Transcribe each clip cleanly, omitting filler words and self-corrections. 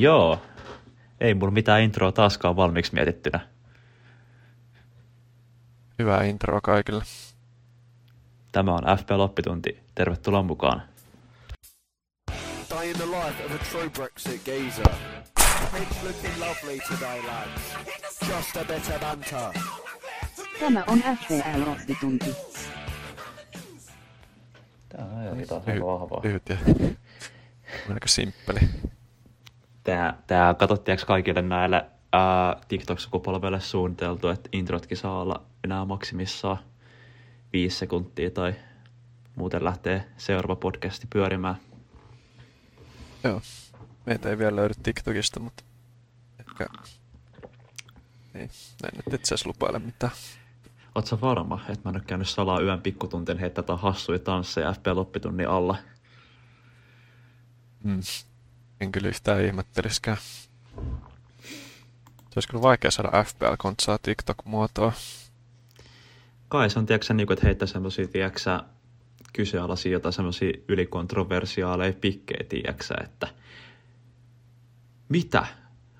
Joo. Ei mulla mitään introa taaskaan valmiiksi mietittynä. Hyvää introa kaikille. Tämä on FPL-oppitunti. Tervetuloa mukaan. Dying the life of a true Brexit geezer. It's looking lovely today, lads. Just a bit of banter. Tämä on FPL-oppitunti. Tää on aivan taas vahvaa. Lyhyt ja melko simppeli. Tää katsottiin kaikille näille TikTok-sukupolvelle suunniteltu, että introtkin saa olla enää maksimissaan 5 sekuntia tai muuten lähtee seuraava podcasti pyörimään. Joo, meitä ei vielä löydy TikTokista, mutta ehkä niin, en nyt itse asiassa lupaile mitään. Oot sä varma, että mä en ole käynyt salaa yön pikkutunteen heittää tai hassuja tansseja FP-loppitunnin alla? Mm. En kyllä yhtään ihmettelisikään. Se olisi kyllä vaikea saada FPL-kontsaa TikTok-muotoa. Kai se on, tiiäksä, niin että heittää semmosia, tiiäksä, kysealaisia jotain semmosia ylikontroversiaaleja pikkejä, tiiäksä, että mitä?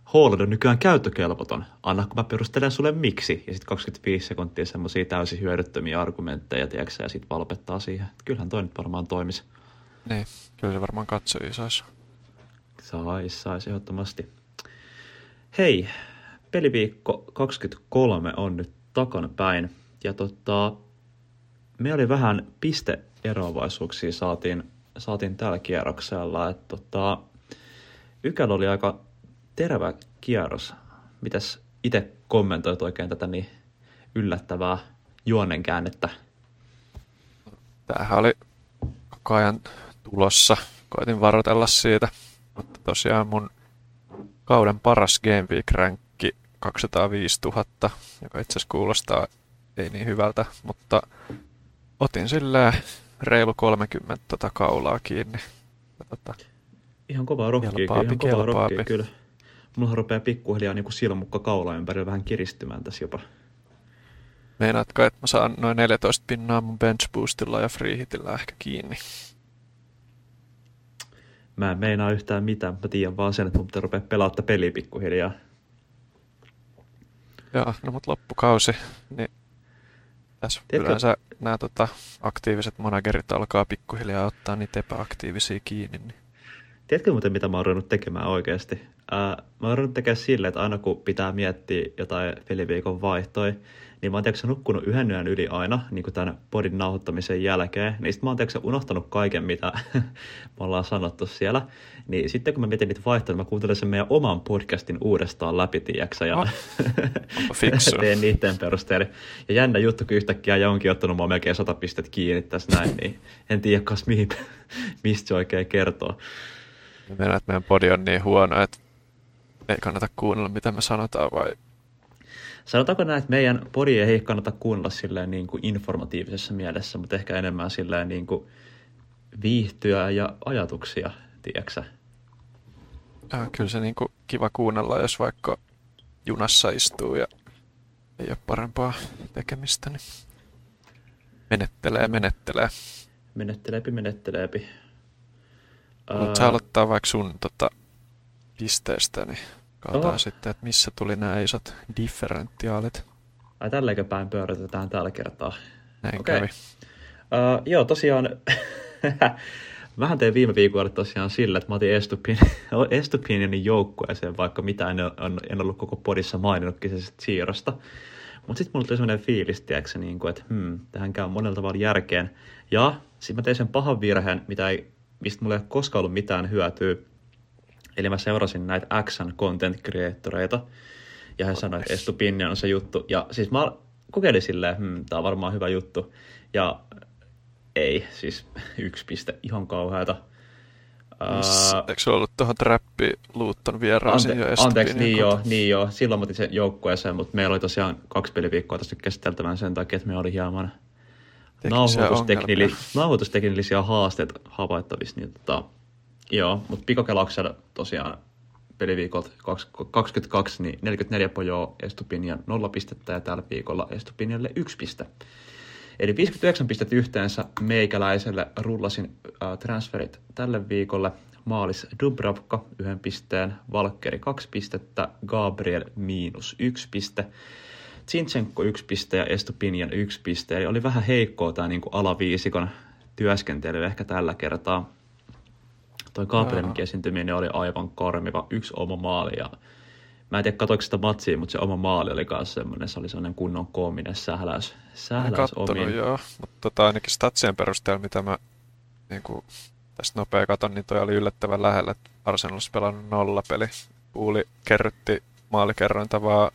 Haaland on nykyään käyttökelpoton. Anna, kun mä perustelen sulle miksi. Ja sit 25 sekuntia semmosia täysin hyödyttömiä argumentteja, tiiäksä, ja sit valpettaa siihen. Kyllähän toi nyt varmaan toimisi. Niin, kyllä se varmaan katsoi saisi. Saisi ehdottomasti. Hei, peliviikko 23 on nyt takanapäin. Ja me oli vähän pisteeroavaisuuksia saatiin tällä kierroksella. Ykällä oli aika terävä kierros. Mitäs itse kommentoit oikein tätä niin yllättävää juonenkäännettä? Tämähän oli koko ajan tulossa. Koitin varoitella siitä. Mutta tosiaan mun kauden paras Game Week-ränkki 205 000, joka itse asiassa kuulostaa ei niin hyvältä, mutta otin silleen reilu 30 kaulaa kiinni. Ihan kovaa rohkia, kyllä. Mulla rupeaa pikkuhiljaa niin kuin silmukka kaula ympärillä vähän kiristymään tässä jopa. Meinaatko, että mä saan noin 14 pinnaa mun bench boostilla ja free hitillä ehkä kiinni? Mä en meinaa yhtään mitään, mä tiedän vaan sen, että mun pitää rupea pelaamaan peliä pikkuhiljaa. Joo, no mut loppukausi, niin tässä yleensä nää aktiiviset managerit alkaa pikkuhiljaa ottaa niitä epäaktiivisia kiinni. Niin. Tiedätkö muuten, mitä mä oon ruvennut tekemään oikeesti? Mä oon ruvennut tekemään silleen, että aina kun pitää miettiä jotain peliviikon vaihtoja, niin mä oon nukkunut yhden yön yli aina, niin kuin tämän podin nauhoittamisen jälkeen, niin sit mä oon unohtanut kaiken, mitä me ollaan sanottu siellä. Niin sitten kun mä mietin niitä vaihtoja, mä kuuntelen sen meidän oman podcastin uudestaan läpi, tiiäksä, ja teen niiden perusteella. Ja jännä juttu, kun yhtäkkiä ja onkin ottanut mua melkein 100 pistettä kiinni tässä näin, niin en tiedä kas mistä se oikein kertoo. Meillä, että meidän podi on niin huono, että ei kannata kuunnella, mitä me sanotaan, vai? Sanotaanko näin, että meidän podi ei kannata kuunnella silleen niin kuin informatiivisessa mielessä, mutta ehkä enemmän silleen niin kuin viihtyä ja ajatuksia, tiedäksä? Kyllä se niin kuin kiva kuunnella, jos vaikka junassa istuu ja ei ole parempaa tekemistä, niin menettelee. Menetteleepi. Haluatko aloittaa vaikka sun pisteestä, niin katsotaan sitten, että missä tuli nämä isot differentiaalit. Ai tälleenkö päin pyöritetään tällä kertaa? Näin okay. Kävi. Joo, tosiaan, vähän tein viime viikolla tosiaan sillä, että mä otin Estupiñánin joukkueeseen, vaikka mitä en ollut koko podissa maininnutkin siitä siirrosta. Mutta sitten mulla tuli sellainen fiilis, tiedätkö, niin kuin, että tähän käy monella tavalla järkeen. Ja sitten mä tein sen pahan virheen, mistä mulla ei ole koskaan ollut mitään hyötyä. Eli mä seurasin näitä X:n content creatoreita, ja hän sanoi, että Estupiñán on se juttu. Ja siis mä kokeilin silleen, tää on varmaan hyvä juttu. Ja ei, siis 1 piste, ihan kauheata. Eikö se ollut tuohon trappi Luton vieraisiin jo Estupiñán? Anteeksi, niin joo. Silloin mä otin sen joukkueeseen, mutta meillä oli tosiaan 2 peliviikkoa tästä käsiteltävän sen takia, että me oli hieman nauhoitusteknillisiä haasteita havaittavissa. Niin joo, mutta pikakelauksella tosiaan peliviikolla 22, niin 44 pojoa Estupiñán 0 pistettä ja tällä viikolla Estupiñánille 1 piste. Eli 59 pistettä yhteensä meikäläiselle rullasin transferit tälle viikolle, maalissa Dubravka 1 pisteen, Walker 2 pistettä, Gabriel -1 piste, Zinchenko 1 piste ja Estupiñán 1 piste. Eli oli vähän heikkoa tämä niin kuin alaviisikon työskentely ehkä tällä kertaa. Toi Gabrielinkin esiintyminen oli aivan karmiva, 1 oma maali ja mä en tiedä katoiko sitä matsia, mutta se oma maali oli myös semmoinen, se oli semmoinen kunnon koominen sähläys omiin. Joo, mutta ainakin statsien perusteella, mitä mä niin kuin tästä nopea katon, niin toi oli yllättävän lähellä, että Arsenal olisi pelannut 0 peli. Puuli kerrytti maalikerrointa vaan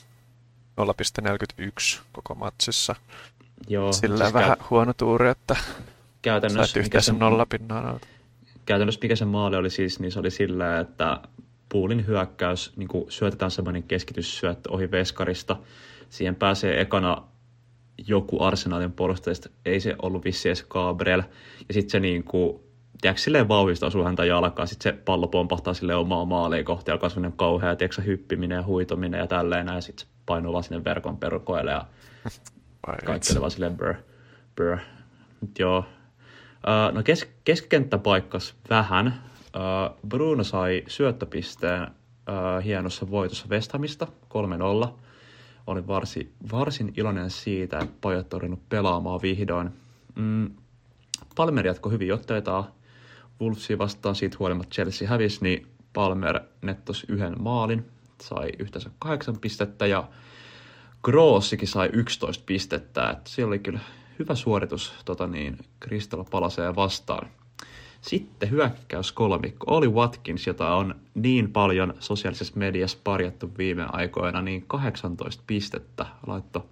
0,41 koko matsissa. Joo. Sillä siis vähän huono tuuri, että sait yhteensä 0 pinnaa alta. Käytännössä mikä se maali oli siis, niin se oli sillä, että Poolin hyökkäys, niin kun syötetään semmoinen keskityssyöttö ohi veskarista. Siihen pääsee ekana joku Arsenalin puolustajista, ei se ollut vissi edes Gabriel. Ja sitten se niin kun, tiedätkö, silleen vauhista osuu häntä jalkaa, sitten se pallo pompahtaa silleen omaa maaliin kohti, alkaa semmoinen kauhea, tiedätkö, hyppiminen ja huitominen ja tälleen, ja sitten se painuu vaan sinne verkon perukoille, ja kaikki oli vaan silleen brr. Joo. No keskikenttäpaikkas vähän. Bruno sai syöttöpisteen hienossa voitossa West Hamista 3-0. Olin varsin iloinen siitä, että pojat on rinnut pelaamaan vihdoin. Palmer jatkoi hyvin otteitaan Wolvesia vastaan, siitä huolimatta Chelsea hävisi, niin Palmer nettosi 1 maalin, sai yhteensä 8 pistettä ja Grossikin sai 11 pistettä. Et siellä oli kyllä hyvä suoritus Crystal Palacea vastaan. Sitten hyökkäyskolmikko oli Watkins, jota on niin paljon sosiaalisessa mediassa parjattu viime aikoina, niin 18 pistettä laittoi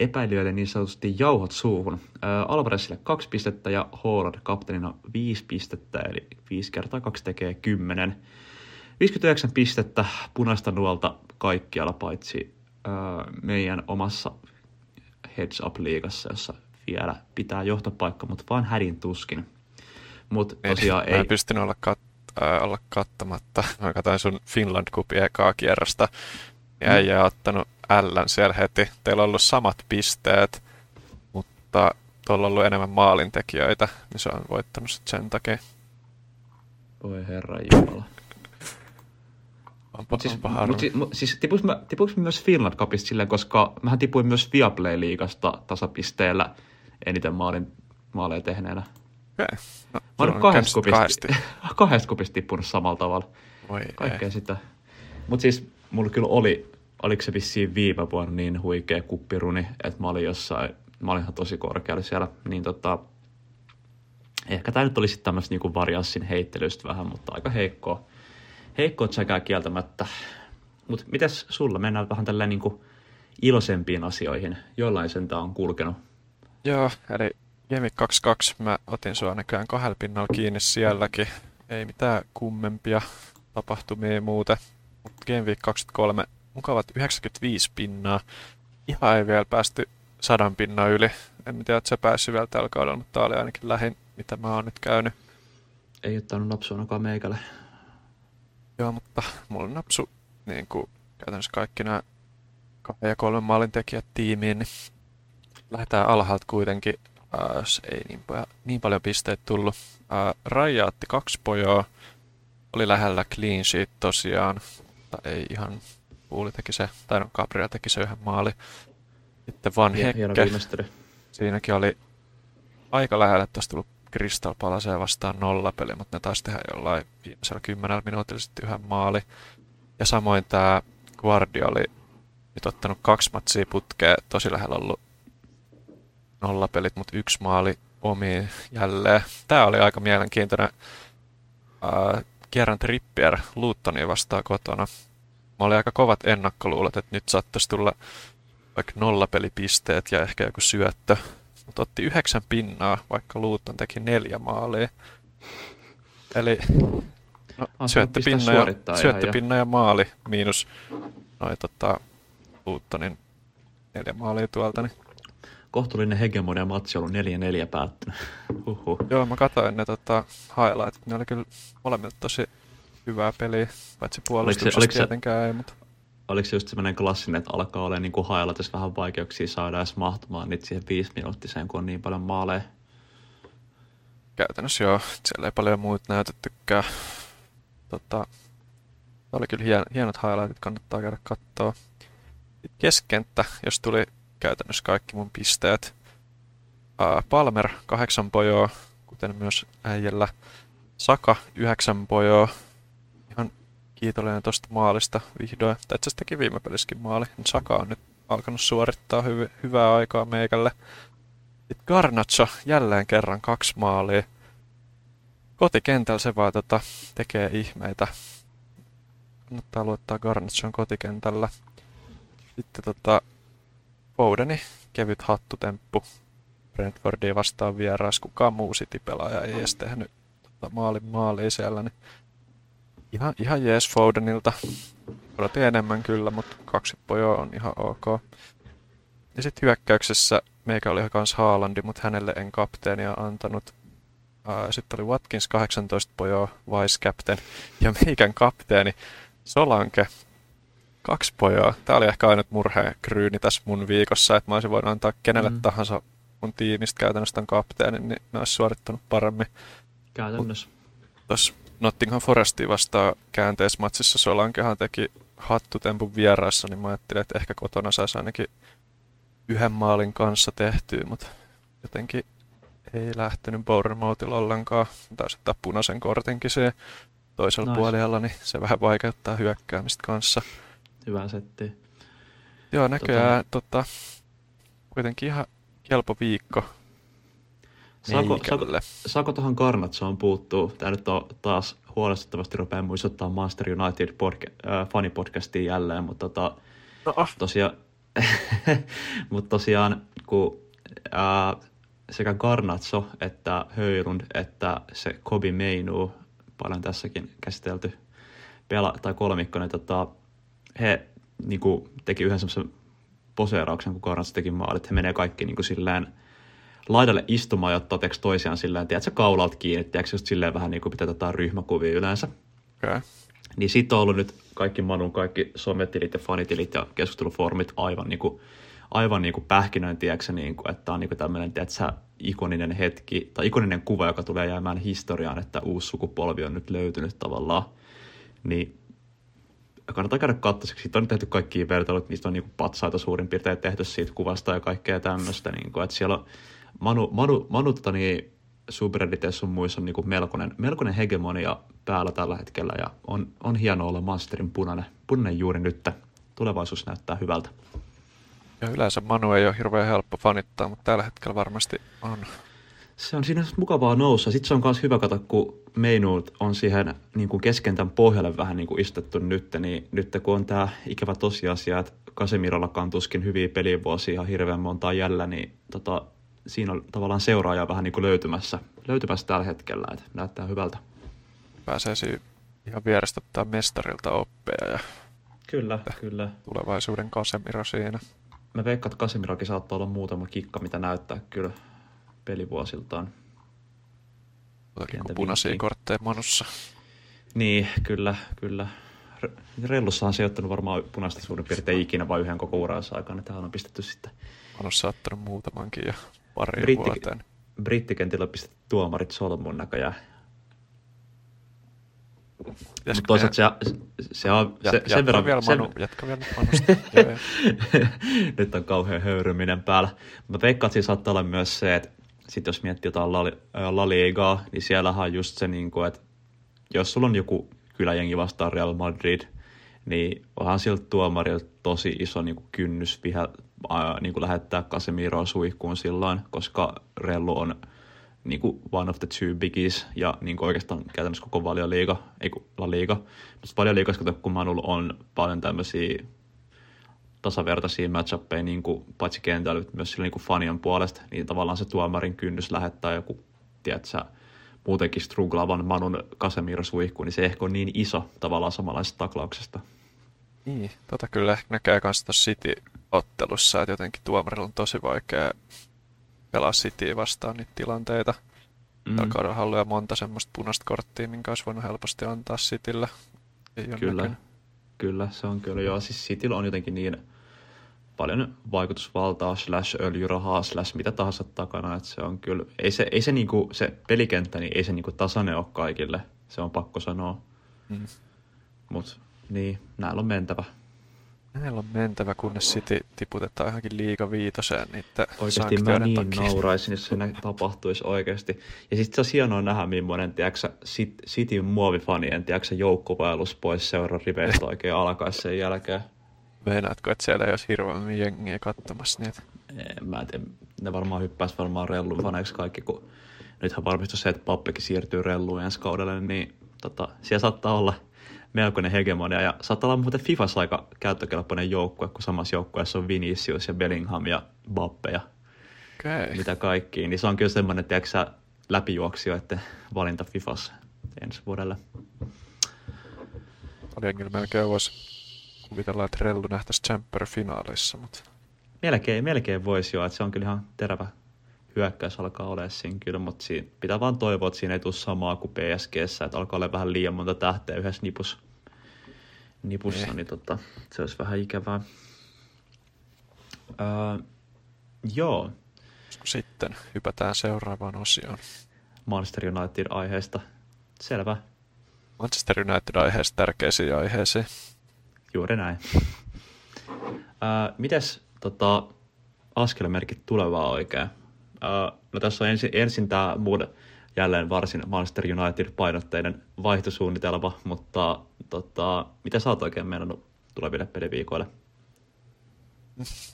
epäilijöille niin sanotusti jauhot suuhun. Alvarezille 2 pistettä ja Haaland kapteenina 5 pistettä, eli 5 × 2 tekee 10. 59 pistettä punaista nuolta kaikkialla paitsi meidän omassa Heads Up-liigassa, jossa vielä pitää johtopaikka, mutta vaan hädin tuskin. Mut tosiaan ei pystynyt olla kattamatta. Mä katsoin sun Finland Cupin ekaa kierrosta. Ja ei ole ottanut L:n siellä heti. Teillä on ollut samat pisteet, mutta tuolla on ollut enemmän maalintekijöitä, niin se on voittanut sit sen takia. Voi herra jumala. Siis tipuinko myös Finland Cupista silleen, koska mähän tipuin myös Viaplay-liigasta tasapisteellä eniten maaleja tehneenä. Okay. No, mä oon kahdesta kupista tippunut samalla tavalla. Oi, kaikkea ei sitä. Mutta siis mulla kyllä oliko se vissiin viime vuonna niin huikea kuppiruni, että mä olin ihan tosi korkealla siellä. Niin ehkä tää nyt oli sitten tämmöistä niinku varianssin heittelystä vähän, mutta aika heikkoa tsekää kieltämättä. Mut mitäs sulla? Mennään vähän tälleen niinku iloisempiin asioihin. Jollain sen tää on kulkenut. Joo, eli Jemi 2-2, mä otin sua näköjään 2 pinnalla kiinni sielläkin. Ei mitään kummempia tapahtumia muuten. Mutta Game Week 23, mukavat 95 pinnaa. Ihan ei vielä päästy 100 pinnaa yli. En tiedä, että se päässyt vielä tällä kaudella, mutta tää oli ainakin lähin, mitä mä oon nyt käynyt. Ei oo tainnut napsu ainakaan meikälle. Joo, mutta mulla napsu niin kuin käytännössä kaikki nää 2 ja 3 maalintekijät tiimiin. Niin lähdetään alhaalta kuitenkin. Ei niin paljon pisteitä tullut. Rajaatti 2 pojaa. Oli lähellä clean sheet tosiaan. Mutta ei ihan. Puuli teki se. Tai no, Gabriel teki se 1 maali. Sitten Van Hekke. Siinäkin oli aika lähellä, että olisi tullut Crystal Palacea vastaan 0 peli. Mutta ne taisi tehdä jollain viimeisellä 10 minuutilla sitten 1 maali. Ja samoin tämä Guardiola oli nyt ottanut 2 matsia putkeen. Tosi lähellä ollut 0 pelit, mutta 1 maali omiin jälleen. Tää oli aika mielenkiintoinen. Kierran Trippier Lutonia vastaan kotona. Mä olin aika kovat ennakkoluulot, että nyt saattaisi tulla vaikka 0 pelipisteet ja ehkä joku syöttö. Mutta otti 9 pinnaa, vaikka Luton teki 4 maalia. Eli no, syöttöpinna ja maali miinus Lutonin 4 maalia tuolta. Niin. Kohtuullinen hegemoinen matsi on ollut 4-4 päättynyt. Joo, mä katsoin ne highlightit. Ne oli kyllä molemmilta tosi hyvää peliä, paitsi puolustuksesta tietenkään ei. Mutta oliko se just semmoinen klassinen, että alkaa olemaan niin highlightissa vähän vaikeuksia saada edes mahtumaan niitä siihen 5 minuuttiseen, kun on niin paljon maaleja? Käytännössä joo. Siellä ei paljon muut näytettykään. Oli kyllä hienot highlightit, kannattaa käydä katsoa. Keskenttä, jos tuli käytännössä kaikki mun pisteet. Palmer 8 pojoa, kuten myös äijällä. Saka 9 pojoa. Ihan kiitollinen tosta maalista vihdoin. Tai itse asiassa teki viime pelissäkin maali. Saka on nyt alkanut suorittaa hyvää aikaa meikälle. Sitten Garnacho jälleen kerran 2 maalia. Kotikentällä se vaan tekee ihmeitä. Kannattaa luottaa Garnachon kotikentällä. Sitten Fodeni, kevyt hattutemppu. Brentfordia vastaan vieras, kukaan muu City-pelaaja ei edes tehnyt maaliin siellä. Niin ihan jees Fodenilta. Odotin enemmän kyllä, mutta 2 pojoa on ihan ok. Ja sitten hyökkäyksessä meikä oli kans Haalandi, mutta hänelle en kapteenia antanut. Sitten oli Watkins 18 pojoa, vice-captain. Ja meikän kapteeni Solanke 2 pojoa. Tää oli ehkä ainut murheen kryyni tässä mun viikossa, että mä olisin voinut antaa kenelle tahansa mun tiimistä käytännössä tämän kapteenin, niin ne olisi suorittanut paremmin. Käytännössä. Tuossa Nottingham Forestia vastaan käänteismatsissa Solankehan teki hattutempun vieraissa, niin mä ajattelin, että ehkä kotona saisi ainakin yhden maalin kanssa tehtyä, mutta jotenkin ei lähtenyt Bournemouthilla ollenkaan. Taisi ottaa punaisen kortinkin siihen toisella puolella, niin se vähän vaikeuttaa hyökkäämistä kanssa. Hyvä setti. Joo, näköjään kuitenkin ihan kelpo viikko. Saako tuohon Garnachoon puuttuu? Tää nyt on taas huolestuttavasti rupeaa muistuttaa Manchester United fanipodcastiin jälleen, mutta tosiaan kun sekä Garnacho että Højlund että se Kobi Mainoo, paljon tässäkin käsitelty kolmikko, niin he niinku teki yhden semmoisen poseerauksen, kun Garnacho teki maalit. He menee kaikki niinku silleen laidalle istumaan, jotta toisiaan silleen, tiedätkö, kaulaat kiinni, tiedätkö, just silleen vähän niinku pitää ryhmäkuvia yleensä. Okay. Niin sit on ollut nyt kaikki Manun kaikki sometilit ja fanitilit ja keskustelufoorumit aivan niinku pähkinöin, tiedätkö, niinku, että tämä on niinku tämmöinen, tiedätkö, ikoninen hetki tai ikoninen kuva, joka tulee jäämään historiaan, että uusi sukupolvi on nyt löytynyt tavallaan. Niin kannattaa käydä katsoiseksi. Siitä on tehty kaikkia vertailut, niistä on niinku patsaita suurin piirtein tehty siitä kuvasta ja kaikkea tämmöistä. Niinku, että siellä on Manu subredditeissä on muissa on niinku melkoinen hegemonia päällä tällä hetkellä ja on hienoa olla Manchesterin punainen juuri nyt. Tulevaisuus näyttää hyvältä. Ja yleensä Manu ei ole hirveän helppo fanittaa, mutta tällä hetkellä varmasti on. Se on siinä mukavaa noussa. Sitten se on myös hyvä katsoa, kun Mainuut on siihen niin keskentän pohjalle vähän niin istettu nyt. Niin nyt kun on tämä ikävä tosiasia, että Casemirollakaan tuskin hyviä pelivuosia ihan hirveän montaa jäljellä, niin siinä on tavallaan seuraaja vähän niin löytymässä tällä hetkellä. Että näyttää hyvältä. Pääsee ihan vierestä ottaa mestarilta oppeja. Ja kyllä. Tulevaisuuden Casemiro siinä. Mä veikkaan, että Casemirokin saattaa olla muutama kikka, mitä näyttää kyllä pelivuosiltaan. Oliko punaisia kortteja Manussa? Niin, kyllä. Rellussahan se ei ottanut varmaan punaista suurin piirtein ikinä, vaan yhden koko uransa aikaan. Tähän on pistetty sitten. Manussa on ottanut muutamankin ja pariin vuoteen. Brittikentillä on pistetty tuomarit solmuun näköjään. Mutta toisaalta se on sen verran... Jatka vielä Manusta. Nyt on kauhean höyryminen päällä. Mä veikkaan, että siinä saattaa olla myös se, että sit jos miettii jotain La Ligaa, niin siellähän on just se, niin kuin, että jos sulla on joku kyläjengi vastaan Real Madrid, niin onhan siltä tuomarilla tosi iso niin kuin kynnys niin kuin lähettää Casemiroa suihkuun silloin, koska Rellu on niin kuin one of the two biggies ja niin kuin oikeastaan käytännössä koko La Liga. Mutta Valioliigassa, kun Manulla on paljon tämmöisiä tasavertaisia match-uppeja, niin paitsi kentällä myös sillä niin fanien puolesta, niin tavallaan se tuomarin kynnys lähettää joku, tiedätkö, muutenkin struglaavan Manun Casemiro-suihkuun, niin se ehkä on niin iso tavallaan samanlaisesta taklauksesta. Niin, kyllä ehkä näkee myös tuossa City-ottelussa, että jotenkin tuomarilla on tosi vaikea pelaa Cityä vastaan niitä tilanteita. Tällä kaudella halluja monta semmoista punaista korttia, minkä olisi voinut helposti antaa Cityllä. Kyllä, se on kyllä. Joo, siis Cityllä on jotenkin niin paljon vaikutusvaltaa, /öljyrahaa, /mitä tahansa takana, että se on kyllä, ei se pelikenttä, niin ei se niinku tasainen ole kaikille, se on pakko sanoa. Mut niin, näillä on mentävä. Näillä on mentävä, kunnes City tiputetaan johonkin liigaviitoseen niitä sanktioiden takia. Oikeesti mä niin nauraisin, jos se tapahtuisi oikeesti. Ja sit se on hienoa nähdä, millainen Cityn muovifanien joukkuvaellus pois seuran riveistä oikein alkaisi sen jälkeen. Meinaatko, että siellä ei olisi hirveämmin jengiä katsomassa niitä? En mä tiedä. Ne varmaan hyppäisi rellun faneiksi kaikki, kun nythän varmistui se, että Pappikin siirtyy relluun ensi kaudelle, niin siellä saattaa olla melkoinen hegemonia ja saattaa olla muuten Fifassa aika käyttökelpoinen joukkue, kun samassa joukkueessa on Vinicius ja Bellingham ja Mbappe ja mitä kaikkiin. Niin se on kyllä semmoinen, tiedätkö sä, läpijuoksijoiden valinta Fifassa ensi vuodelle. Paljonkin melkein voisi kuvitella, että rellu nähtäisi Champions-finaalissa, mutta... Melkein voisi jo, että se on kyllä ihan terävä hyökkäys alkaa olemaan siinä kyllä, mutta pitää vaan toivoa, että siinä ei tule samaa kuin PSG:ssä, että alkaa olla vähän liian monta tähteä yhdessä nipussa, niin se olisi vähän ikävää. Joo. Sitten hypätään seuraavaan osioon. Manchester United aiheesta. Selvä. Manchester United aiheesta tärkeisiin aiheisiin. Juuri näin. Mites askelmerkit tulevaa oikein? No tässä on ensin tämä mun jälleen varsin Manchester United-painotteinen vaihtosuunnitelma, mutta mitä sä oot oikein meinannut tuleville peliviikoille?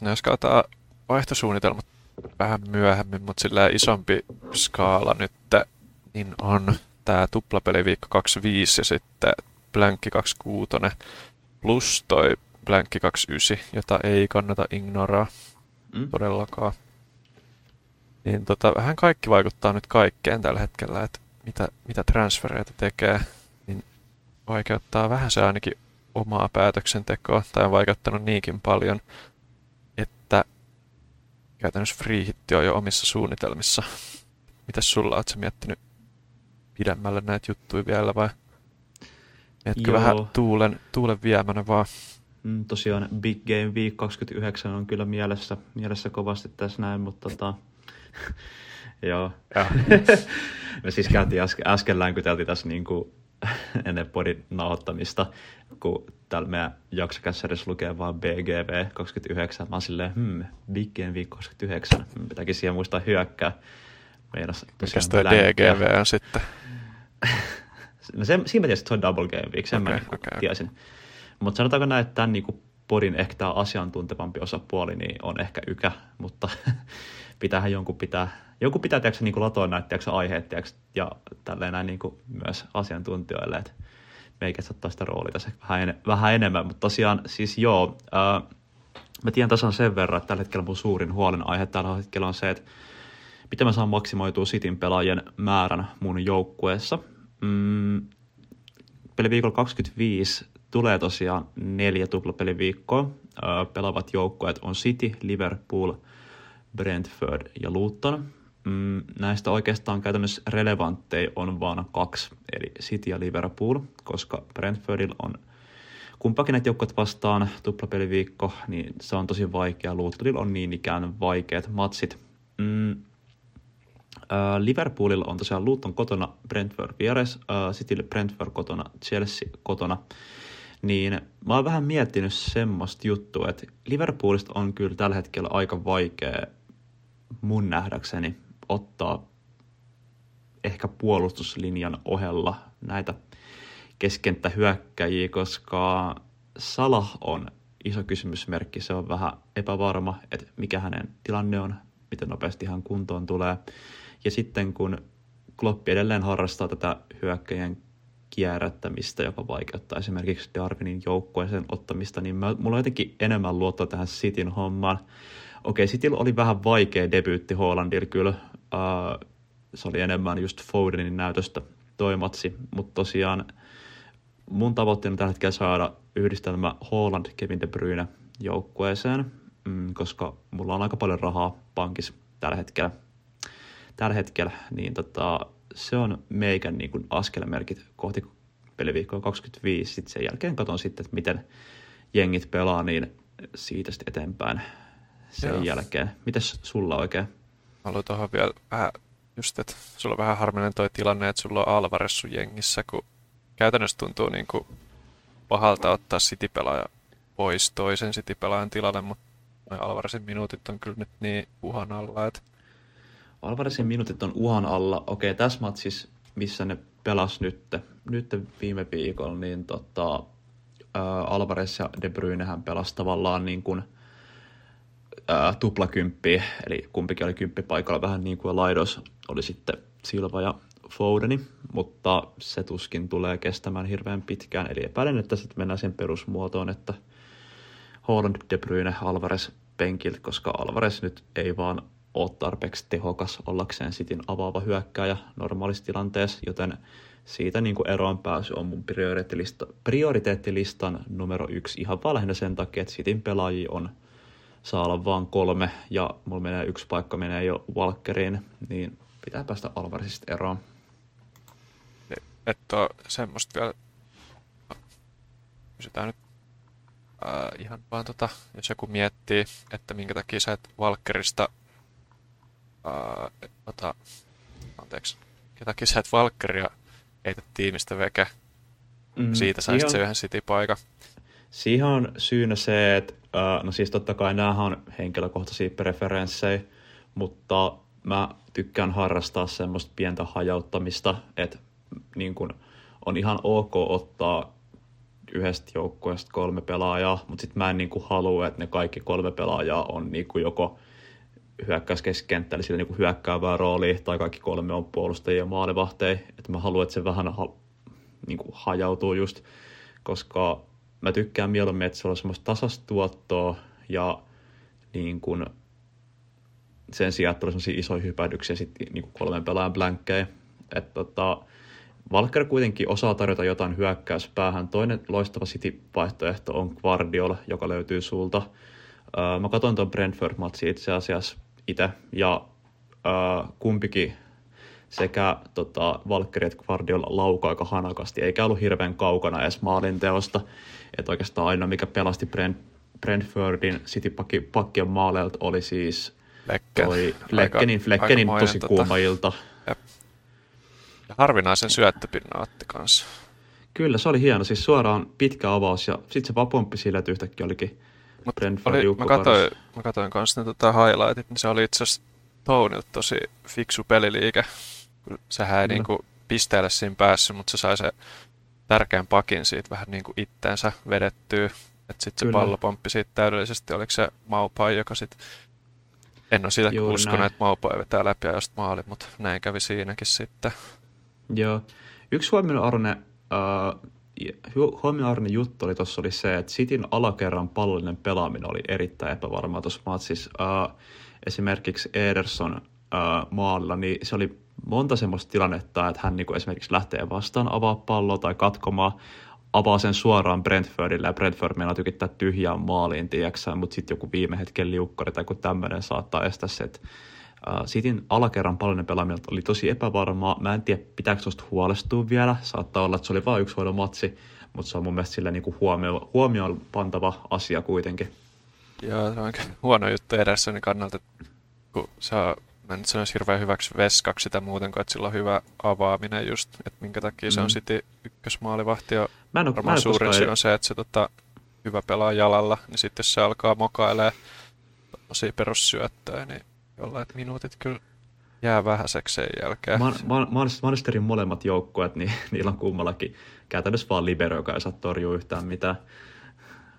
No jos katsotaan vaihtosuunnitelmat vähän myöhemmin, mutta sillä isompi skaala nyt niin on tämä tuplapeliviikko 25 ja sitten blankki 26 plus toi blankki 29, jota ei kannata ignoraa todellakaan. Niin vähän kaikki vaikuttaa nyt kaikkeen tällä hetkellä, että mitä transfereita tekee, niin vaikeuttaa vähän se ainakin omaa päätöksentekoa, tai on vaikeuttanut niinkin paljon, että käytännössä free hitti on jo omissa suunnitelmissa. Mitäs sulla, ootko miettinyt pidemmälle näitä juttuja vielä vai? Mietkö vähän tuulen viemänä vaan? Tosiaan Big Game Week 29 on kyllä mielessä kovasti tässä näin, mutta joo. Me siis käytiin äsken länkyteltiin tässä niinku ennen podin nauhoittamista, kun täällä meidän jaksokässärissä lukee vaan BGV 29. Mä oon silleen, Big Game Week 29. Pitääkin siihen muistaa hyökkää. Mikäs toi DGV on sitten? No siinä mä tiesin, että se on Double Game Week, sen mä tiesin. Mutta sanotaanko näin, että tämän niinku podin ehkä tämä asiantuntevampi osapuoli niin on ehkä Ykä, mutta pitäähän jonkun pitää tiedätkö, niinku latoa näitä tiedätkö, aiheet tiedätkö, ja tälleen näin niinku myös asiantuntijoille, että meikä ottaa sitä roolia tässä vähän enemmän, mutta tosiaan siis joo, mä tiedän tasan sen verran, että tällä hetkellä mun suurin huolenaihe tällä hetkellä on se, että miten mä saan maksimoitua Cityn pelaajien määrän mun joukkueessa. Peliviikolla 25 tulee tosiaan 4 tuplapeliviikkoa. Pelaavat joukkueet on City, Liverpool, Brentford ja Luton. Näistä oikeastaan käytännössä relevantteja on vain 2, eli City ja Liverpool, koska Brentfordilla on kumpakin näitä joukkueet vastaan tuplapeliviikko, niin se on tosi vaikea. Lutonilla on niin ikään vaikeat matsit. Liverpoolilla on tosiaan Luton kotona, Brentford vieressä, Cityllä Brentford kotona, Chelsea kotona. Niin mä oon vähän miettinyt semmoista juttua, että Liverpoolista on kyllä tällä hetkellä aika vaikea mun nähdäkseni ottaa ehkä puolustuslinjan ohella näitä keskenttähyökkäjiä, koska Salah on iso kysymysmerkki, se on vähän epävarma, että mikä hänen tilanne on, miten nopeasti hän kuntoon tulee. Ja sitten kun Kloppi edelleen harrastaa tätä hyökkäjien kierrättämistä, joka vaikeuttaa esimerkiksi Darwinin joukkueeseen ottamista, niin mulla on jotenkin enemmän luottoa tähän Cityn hommaan. Okei, Cityllä oli vähän vaikea debyytti Haalandilla kyllä. Se oli enemmän just Fodenin näytöstä toi matsi, mutta tosiaan mun tavoitteena tällä hetkellä saada yhdistelmä Haaland-Kevin De Bruyne joukkueeseen, koska mulla on aika paljon rahaa pankissa tällä hetkellä niin se on meikän niin kuin askelmerkit kohti peliviikkoa 25. Sitten sen jälkeen katson sitten, että miten jengit pelaa, niin siitä sitten eteenpäin sen jälkeen. Mitäs sulla oikein? Haluan tuohon vielä vähän, just, että sulla on vähän harminen toi tilanne, että sulla on Alvarez sun jengissä, kun käytännössä tuntuu niin kuin pahalta ottaa City-pelaaja pois toisen City-pelaajan tilalle, mutta Alvarezin minuutit on kyllä nyt niin uhan alla, että... Alvarezin minuutit on uhan alla. Okei, tässä matsissa, missä ne pelas nyt viime viikolla, niin Alvarez ja De Bruynehän pelas tavallaan niin kuin tuplakymppiä, eli kumpikin oli kymppipaikalla vähän niin kuin laidos oli sitten Silva ja Fodeni, mutta se tuskin tulee kestämään hirveän pitkään, eli epäilen, että sitten mennään sen perusmuotoon, että Haaland, De Bruyne, Alvarez penkiltä, koska Alvarez nyt ei vaan ole tarpeeksi tehokas ollakseen Cityn avaava hyökkääjä normaalissa tilanteessa, joten siitä niin kuin eroon pääsy on mun prioriteettilistan numero 1 ihan vaan lähinnä sen takia, että Cityn pelaajia on, saa olla vaan 3 ja mulla menee 1 paikka menee jo Walkeriin, niin pitää päästä Alvarezista eroon. Että on semmoista vielä, kysytään nyt ihan vaan jos joku miettii, että minkä takia sä et Walkerista, minkä takia sä et Walkeria eitä tiimistä veke, siitä saisit se yhden City-paikan. Siihen on syynä se, että no siis totta kai näähän on henkilökohtaisia preferenssejä, mutta mä tykkään harrastaa semmoista pientä hajauttamista, että niin kun on ihan ok ottaa yhdestä joukkueesta 3 pelaajaa, mutta sitten mä en niin kun halua, että ne kaikki 3 pelaajaa on niin kun joko hyökkäyskeskikenttää, eli sillä niin kun hyökkäävää roolia, tai kaikki 3 on puolustajia ja maalivahteja. Että mä haluan, että se vähän niin kun hajautuu just, koska mä tykkään mieluummin, että se on semmoista tasasta tuottoa ja niin kun sen sijaan, että oli semmoisia isoja hypädyksiä sitten niin 3 pelaajan blankkejä. Että Walker kuitenkin osaa tarjota jotain hyökkäyspäähän. Toinen loistava City-vaihtoehto on Guardiola, joka löytyy sulta. Mä katsoin tuon Brentford-matsin itse asiassa itse, ja kumpikin sekä Walker että Guardiola laukoi aika hanakasti, eikä ollut hirveän kaukana edes maalinteosta. Että oikeastaan ainoa, mikä pelasti Brentfordin City-pakkien maaleilta, oli siis Fleckenin tosi kuuma ilta. Ja harvinaisen syöttöpinnan otti kanssa. Kyllä, se oli hieno. Siis suoraan pitkä avaus ja sitten se vaan pomppi sillä, että yhtäkkiä olikin Brentfordin ukkoparas. Mä katsoin kanssa ne highlightit, niin se oli itse asiassa Tounilta tosi fiksu peliliike. Sehän ei niinku pisteelle siinä päässyt, mutta se sai se tärkeän pakin siitä vähän niinku itteensä vedettyä. Että sitten se pallo pomppi siitä täydellisesti. Oliko se Maupai, joka sitten... En ole siitä uskonut, että Maupai vetää läpi ja just maali, mutta näin kävi siinäkin sitten. Joo. Yksi huomioarvoinen juttu oli tuossa oli se, että Cityn alakerran pallollinen pelaaminen oli erittäin epävarmaa tuossa matsissa. Esimerkiksi Ederson maalilla, niin se oli monta semmoista tilannetta, että hän niinku esimerkiksi lähtee vastaan avaa palloa tai katkomaan, avaa sen suoraan Brentfordille, ja Brentford meinaa tykittää tyhjään maaliin, tiiäksä, mutta sitten joku viime hetken liukkari tai joku tämmöinen saattaa estää se, että Cityn alakerran paljon pelaaminen oli tosi epävarmaa. Mä en tiedä, pitääkö tuosta huolestua vielä. Saattaa olla, että se oli vain yksi huono matsi, mutta se on mun mielestä silleen niinku huomioon pantava asia kuitenkin. Joo, se on huono juttu Edersonin kannalta, kun mä nyt sanoisin hirveän hyväksi veskaksi sitä muuten, kun sillä on hyvä avaaminen just, että minkä takia se on City ykkösmaalivahti. Varmaan suurin syy on se, että se hyvä pelaa jalalla, niin sitten jos se alkaa mokailemaan tosia perussyöttöjä, niin jollain minuutit kyllä jää vähäiseksi sen jälkeen. Manchesterin molemmat joukkueet, niin niillä on kummallakin käytännössä vaan libero, joka ei saa torjua yhtään mitään.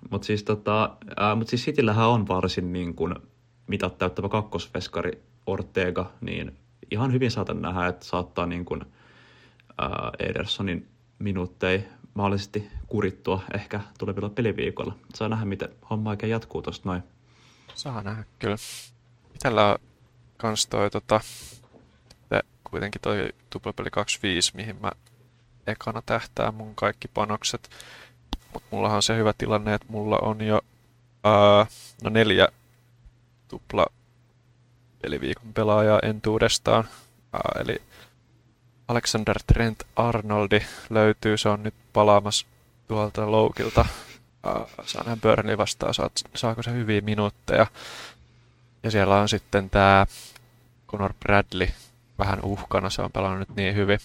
Mutta siis, siis Cityllähän on varsin niin kuin mitat täyttävä kakkosveskari Ortega, niin ihan hyvin saatan nähdä, että saattaa niin kuin Edersonin minuutteja mahdollisesti kurittua ehkä tulevilla peliviikolla. Saa nähdä, miten homma oikein jatkuu tosta noin. Saa nähdä, kyllä. Itellä on kans toi kuitenkin toi tuplapeli 25, mihin mä ekana tähtää mun kaikki panokset. Mut mullahan on se hyvä tilanne, että mulla on jo 4 tuplapeliviikon pelaajaa entuudestaan. Eli Alexander Trent Arnoldi löytyy, se on nyt palaamassa tuolta loukilta. Saa nähdä Burnley vastaan, saako se hyviä minuutteja. Ja siellä on sitten tää Conor Bradley vähän uhkana, se on pelannut nyt niin hyvin.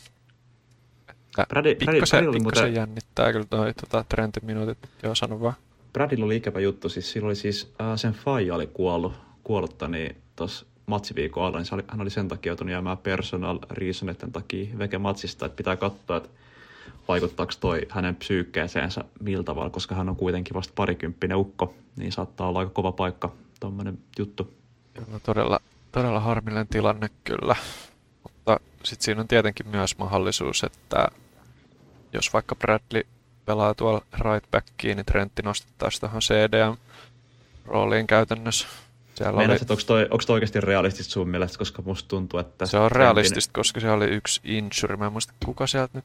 Pikkasen jännittää kyllä toi Trentin minuutit, joo sano vaan. Bradilla oli ikävä juttu, siis silloin siis sen faija oli kuollutta niin tuossa matsiviikon alla, niin hän oli sen takia joutunut jäämään personal reasoneiden takia veke matsista, että pitää katsoa, että vaikuttaako toi hänen psyykkeeseensä miltä tavalla, koska hän on kuitenkin vasta parikymppinen ukko, niin saattaa olla aika kova paikka tommonen juttu. Joo, todella harmillinen tilanne kyllä, mutta sitten siinä on tietenkin myös mahdollisuus, että jos vaikka Bradley pelaa tuolla right backiin, niin Trentti nostettaisiin tuohon CDM-rooliin käytännössä. Meinaat, että onko toi oikeasti realistista sun mielestä, koska musta tuntuu, että... Se on realistista, koska se oli yksi injury. Mä en muista, kuka sieltä nyt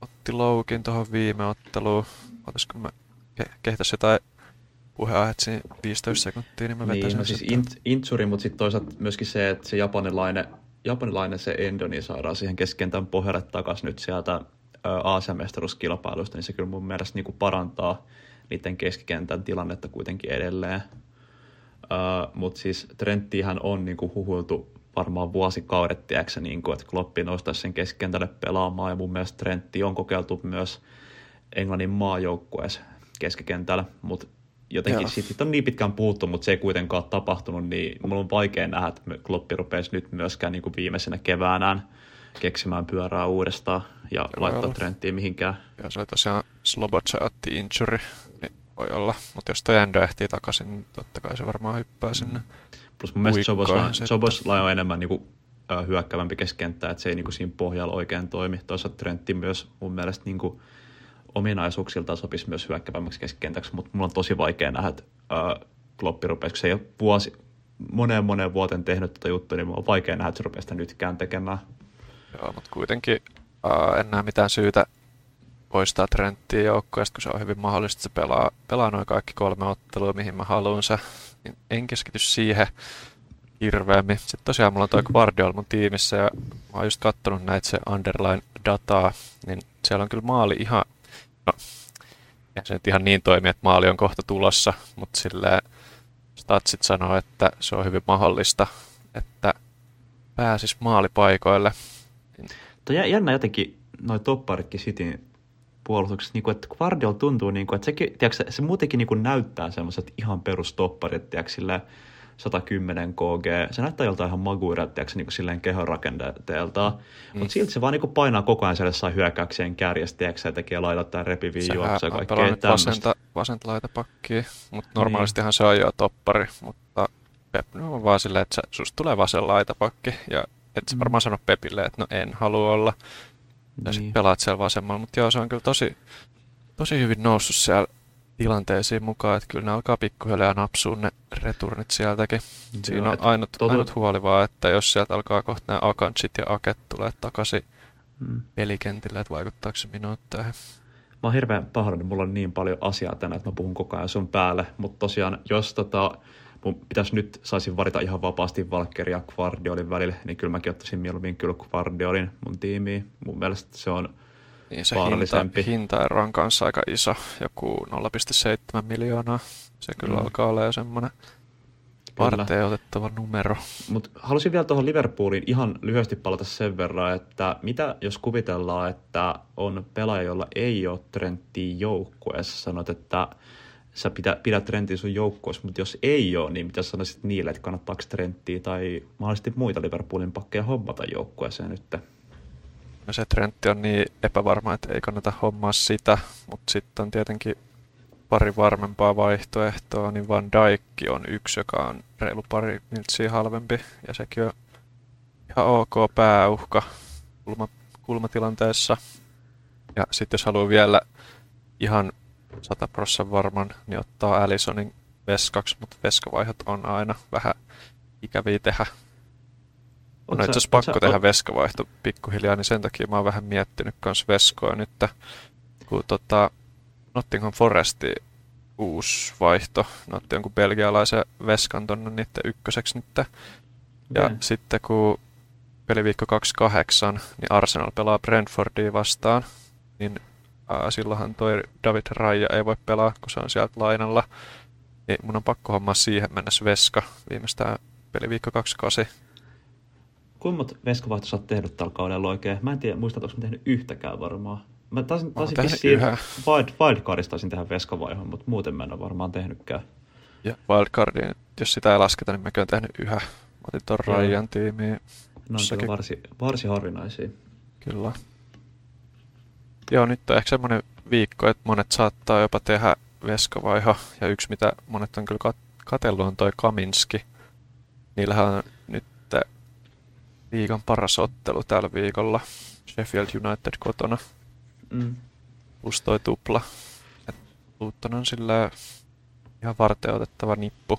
otti loukin tuohon viime otteluun. Olisiko mä kehtäisi jotain puheenaiheet siinä 15 sekuntia, niin mä vetäisin niin, no siis injury, mutta sitten toisaalta myöskin se, että se japanilainen se endo, niin saadaan siihen keskentän pohjalle takaisin nyt sieltä Aasian-mestaruuskilpailusta, niin se kyllä mun mielestä niin kuin parantaa niiden keskikentän tilannetta kuitenkin edelleen. Mutta siis Trenttihän on niin kuin huhuiltu varmaan vuosikaudet, tiedätkö, niin kuin, että Kloppi nostaisi sen keskikentälle pelaamaan, ja mun mielestä Trentti on kokeiltu myös Englannin maajoukkueessa keskikentällä, mutta jotenkin siitä on niin pitkään puhuttu, mutta se ei kuitenkaan ole tapahtunut, niin mulla on vaikea nähdä, että Kloppi rupeisi nyt myöskään niin kuin viimeisenä keväänään keksimään pyörää uudestaan ja laittaa Trenttiin mihinkään. Ja se oli tosiaan Slobotsa otti injury, niin voi olla. Mutta jos toi Endo ehtii takaisin, niin totta kai se varmaan hyppää sinne. Plus mun mielestä Soboslai on enemmän niinku hyökkäävämpi keskenttä, että se ei niinku siinä pohjalla oikein toimi. Toisaalta Trentti myös mun mielestä niinku ominaisuuksiltaan sopisi myös hyökkäävämmäksi keskikentäksi, mutta mulla on tosi vaikea nähdä, että Kloppi rupeisi, kun se ei ole moneen vuoteen tehnyt tätä juttua, niin mulla on vaikea nähdä, että se rupeaa sitä nytkään tekemään. Joo, mutta kuitenkin en näe mitään syytä poistaa Trenttiä joukkueesta, kun se on hyvin mahdollista, että se pelaa noin kaikki 3 ottelua, mihin mä haluan se. En keskity siihen hirveämmin. Sitten tosiaan mulla on toi Guardiola mun tiimissä, ja mä oon just kattonut näitä se underline-dataa, niin siellä on kyllä maali ihan, no, eihän se nyt ihan niin toimi, että maali on kohta tulossa, mutta silleen statsit sanoo, että se on hyvin mahdollista, että pääsis maalipaikoille. Tämä on jännä jotenkin noi topparitkin Cityn puolustuksessa, että Guardiola tuntuu, että sekin, se muutenkin näyttää sellaiset ihan perustopparit, 110 kg, se näyttää joltain ihan maguireilta kehorakenteeltaan, mutta silti se vaan painaa koko ajan sellaisessa hyökkäyksien kärjestä, ja tekee laidalta tai repiviä juoksuja ja kaikkea tämmöistä. Sehän on pelannut vasenta laitapakkia, mutta normaalistihan se on jo toppari, mutta Pep on vaan silleen, että susta tulee vasen laitapakki ja et sä varmaan sano Pepille, että no en halua olla. Ja sit pelaat siellä vasemmalla. Mutta joo, se on kyllä tosi hyvin noussut siellä tilanteisiin mukaan. Että kyllä ne alkaa pikkuhiljaa napsua ne returnit sieltäkin. Joo, siinä on ainut huoli vaan, että jos sieltä alkaa kohta nämä Akansit ja Aket tulee takaisin pelikentille, että vaikuttaako se minuutteihin. Mä oon hirveän pahoin, mulla on niin paljon asiaa tänään, että mä puhun koko ajan sun päälle. Mutta tosiaan, jos mun pitäisi nyt saisin varita ihan vapaasti Walkerin ja Guardiolin välillä, niin kyllä mäkin ottaisin mieluummin kyllä Guardiolin mun tiimiin. Mun mielestä se on vaarallisempi. Se hinta on kanssa aika iso, joku 0,7 miljoonaa. Se kyllä alkaa olla jo semmoinen varteen otettava numero. Mut halusin vielä tuohon Liverpooliin ihan lyhyesti palata sen verran, että mitä jos kuvitellaan, että on pelaaja, jolla ei ole Trenttiä joukkueessa, sanot, että sä pidät Trentin sun joukkoissa, mutta jos ei ole, niin mitä sanoisit niille, että kannattaako Trenttiä tai mahdollisesti muita Liverpoolin pakkeja hommata joukkueeseen nyt? No se Trentti on niin epävarma, että ei kannata hommaa sitä, mutta sitten on tietenkin pari varmempaa vaihtoehtoa, niin Van Dijk on yksi, joka on reilu pari miltsiä halvempi, ja sekin on ihan ok pääuhka kulmatilanteessa. Ja sitten jos haluaa vielä ihan 100% varman, niin ottaa Allisonin veskaksi, mutta veskavaihot on aina vähän ikäviä tehdä. On itse asiassa pakko tehdä veskavaihto pikkuhiljaa, niin sen takia mä oon vähän miettinyt kans veskoa nyt, kun Nottingham Foresti uusi vaihto, ne otti jonkun belgialaisen veskan tonne niitten ykköseksi nyt. Ja sitten kun peliviikko 28, niin Arsenal pelaa Brentfordia vastaan, niin silloinhan toi David Raja ei voi pelaa, kun se on sieltä lainalla. Niin mun on pakko hommaa siihen mennä veska viimeistään peliviikko 28. Kummat veskavaihtoja sä oot tehnyt tällä kaudella oikein? Mä en tiedä, muistan, onko mä tehnyt yhtäkään varmaan. Mä taisin vissiin wildcardista taisin tehdä veskavaihon, mutta muuten mä en ole varmaan tehnytkään. Ja wildcardiin, jos sitä ei lasketa, niin mäkin oon tehnyt yhä. Mä otin ton Ryan tiimiin. No on kyllä varsin harvinaisia. Kyllä. Joo, nyt on ehkä semmoinen viikko, että monet saattaa jopa tehdä veskavaiho. Ja yksi, mitä monet on kyllä katsellut, on toi Kaminski. Niillähän on nyt liigan paras ottelu tällä viikolla. Sheffield United kotona. Mm. Plus toi tupla. Luton on sillä ihan varteenotettava nippu.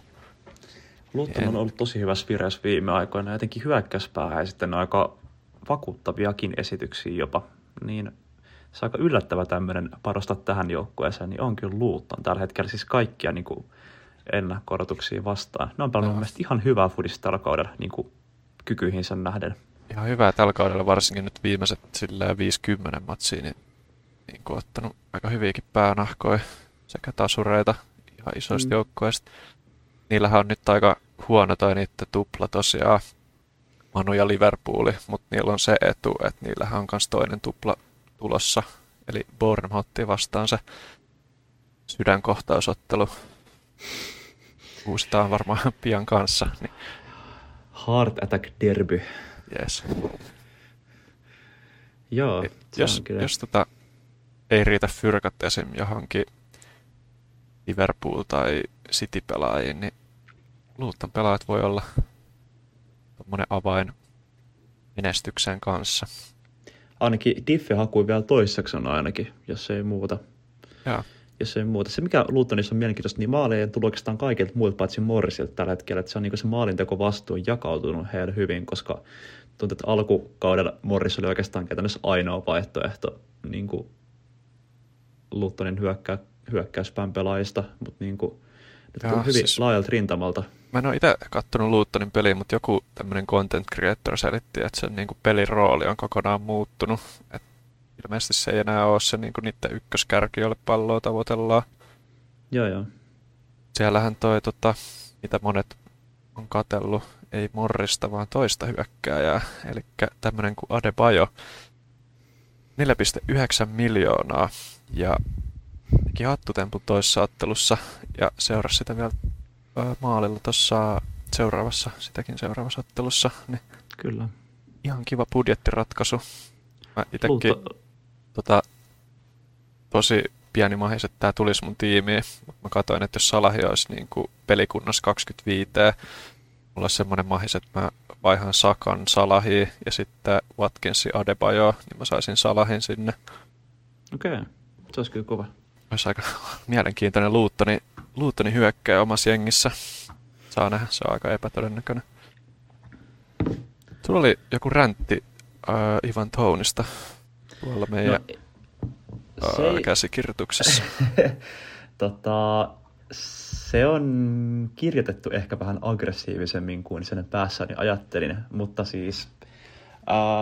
Luton on ollut tosi hyvässä vireessä viime aikoina. Jotenkin hyökkäyspäähän sitten aika vakuuttaviakin esityksiä jopa. Niin se on aika yllättävä tämmöinen panostaa tähän joukkueeseen, niin on kyllä Luton tällä hetkellä siis kaikkia niin kuin ennakkoodotuksia vastaan. Ne on pelannut mielestäni ihan hyvää foodista tällä kaudella niin kuin kykyihinsä nähden. Ihan hyvää tällä kaudella, varsinkin nyt viimeiset sillä 50 matsia, niin kuin ottanut aika hyviäkin päänahkoja sekä tasureita ihan isoista joukkueista. Niillähän on nyt aika huono toi niiden tupla tosiaan, Manu ja Liverpooli, mutta niillä on se etu, että niillähän on myös toinen tupla tulossa, eli Bournemouthia vastaan se sydänkohtausottelu. Uustaan varmaan pian kanssa. Niin. Heart attack derby. Yes. Joo. Jos ei riitä fyrkat esim. Johonkin Liverpool tai City-pelaajiin, niin Luton pelaajat voi olla tommonen avain menestykseen kanssa. Ainakin Diffe hakui vielä toissaksena ainakin, jos ei muuta. Jaa. Jos ei muuta. Se mikä Lutonissa on mielenkiintoista, niin maaleja tulee oikeastaan kaikilta muilta paitsi Morrisilta tällä hetkellä. Että se on niin se maalinteko vastuun jakautunut heille hyvin, koska tuntuu, että alkukaudella Morris oli oikeastaan käytännössä ainoa vaihtoehto niin kuin Lutonin hyökkäyspään pelaajista, mutta niin kuin, nyt on hyvin siis laajalta rintamalta. Mä en ole itse kattonut Lutonin peliä, mutta joku tämmöinen content creator selitti, että sen niin kuin pelin rooli on kokonaan muuttunut. Et ilmeisesti se ei enää ole se niin kuin niiden ykköskärki, jolle palloa tavoitellaan. Joo. Siellähän toi, mitä monet on katsellut, ei Morrista, vaan toista hyökkääjää. Eli tämmöinen kuin Adebayo, 4,9 miljoonaa. Ja teki hattutempun toissa ottelussa ja seurasi sitä vielä maalilla tuossa seuraavassa ottelussa. Niin kyllä. Ihan kiva budjettiratkaisu. Mä itekin tosi pienimahis, että tää tulisi mun tiimiin. Mä katsoin, että jos Salahi olisi niin kuin pelikunnossa 25, mulla olisi semmonen mahis, että mä vaihan Sakan Salahiin ja sitten Watkinsin Adebayoa, niin mä saisin Salahin sinne. Okei. Se olisi kyllä kova. Olisi aika mielenkiintoinen Luutoni hyökkää omassa jengissä. Saa nähdä, se on aika epätodennäköinen. Sulla oli joku räntti Ivan Tounista tuolla meidän käsikirjoituksessa. Se on kirjoitettu ehkä vähän aggressiivisemmin kuin sen päässäni ajattelin, mutta siis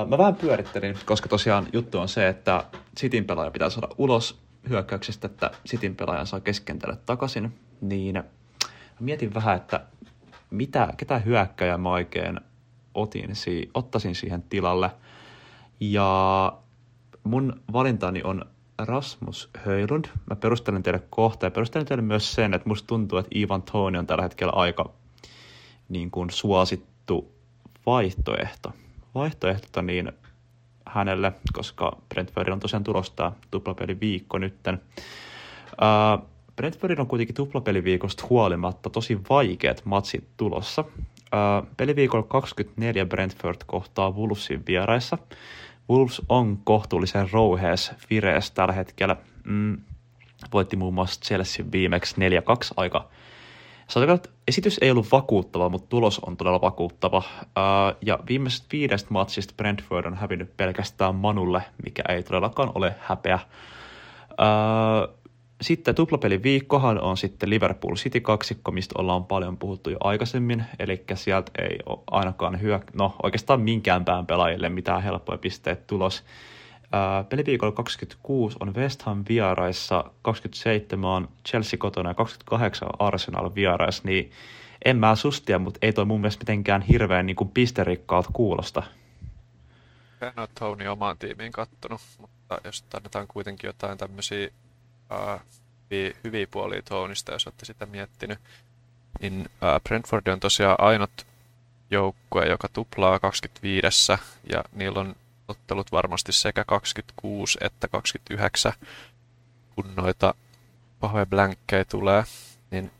mä vähän pyörittelin, koska tosiaan juttu on se, että Cityn pelaaja pitää saada ulos hyökkäyksestä, että Cityn pelaajan saa keskentällä takaisin, niin mietin vähän, että ketä hyökkäjä mä oikein ottaisin siihen tilalle. Ja mun valintani on Rasmus Højlund. Mä perustelen teille kohta ja perustelen teille myös sen, että musta tuntuu, että Ivan Toney on tällä hetkellä aika niin kuin suosittu vaihtoehto niin hänelle, koska Brentfordilla on tosiaan tulossa tämä tuplapeliviikko nytten. Brentfordilla on kuitenkin tuplapeliviikosta huolimatta tosi vaikeat matsit tulossa. Peliviikolla 24 Brentford kohtaa Wolvesin vieraissa. Wolves on kohtuullisen rouheessa vireessä tällä hetkellä. Voitti muun muassa Chelsea viimeksi 4-2 aika. Sanotaan, esitys ei ollut vakuuttava, mutta tulos on todella vakuuttava. Ja viimeisestä 5 matsista Brentford on hävinnyt pelkästään Manulle, mikä ei todellakaan ole häpeä. Sitten tuplapeliviikkohan on sitten Liverpool City-kaksikko, mistä ollaan paljon puhuttu jo aikaisemmin. Eli sieltä ei ole ainakaan oikeastaan minkään pään pelaajille mitään helppoja pisteet tulos. Peliviikolla 26 on West Ham vieraissa, 27 on Chelsea kotona ja 28 on Arsenal vieraissa, niin en mä sustia, mutta ei toi mun mielestä mitenkään hirveän niinku pisterikkaat kuulosta. En ole Tony omaan tiimiin kattonut, mutta jos annetaan kuitenkin jotain tämmöisiä hyviä puolia Tonysta, jos olette sitä miettinyt, niin Brentford on tosiaan ainut joukkue, joka tuplaa 25, ja niillä on ottelut varmasti sekä 26 että 29, kun noita pahoja blankkejä tulee, niin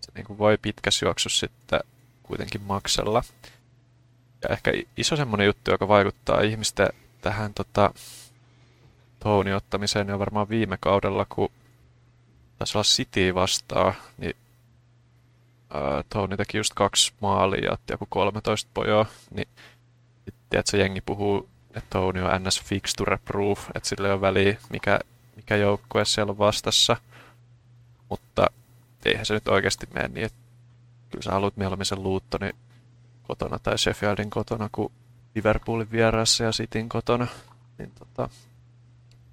se niin voi pitkässä juoksussa sitten kuitenkin maksella. Ja ehkä iso semmoinen juttu, joka vaikuttaa ihmisten tähän tounin ottamiseen, niin on varmaan viime kaudella, kun taisi olla City vastaan, niin Tony teki just 2 maalia ja otti joku 13 pojoa, niin tiedätkö, jengi puhuu, että Tony on ns fixture proof, että sillä ei ole väliä, mikä joukkue siellä on vastassa, mutta eihän se nyt oikeasti mene niin, että kyllä sä haluat mieluummin sen Lutonin kotona tai Sheffieldin kotona kuin Liverpoolin vieraassa ja Cityn kotona, niin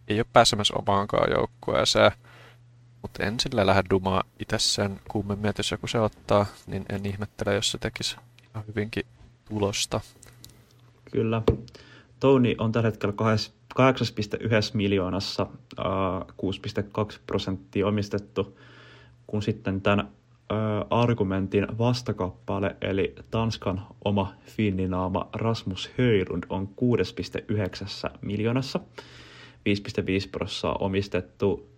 ei ole pääsemässä omaankaan joukkueeseen. Mutta en sillä lähde dumaa itse sen kummemmin, että jos joku se ottaa, niin en ihmettele, jos se tekisi ihan hyvinkin tulosta. Kyllä. Tony on tällä hetkellä 8,1 miljoonassa 6,2% omistettu, kun sitten tämän argumentin vastakappale, eli Tanskan oma finninaama Rasmus Højlund on 6,9 miljoonassa, 5,5% omistettu.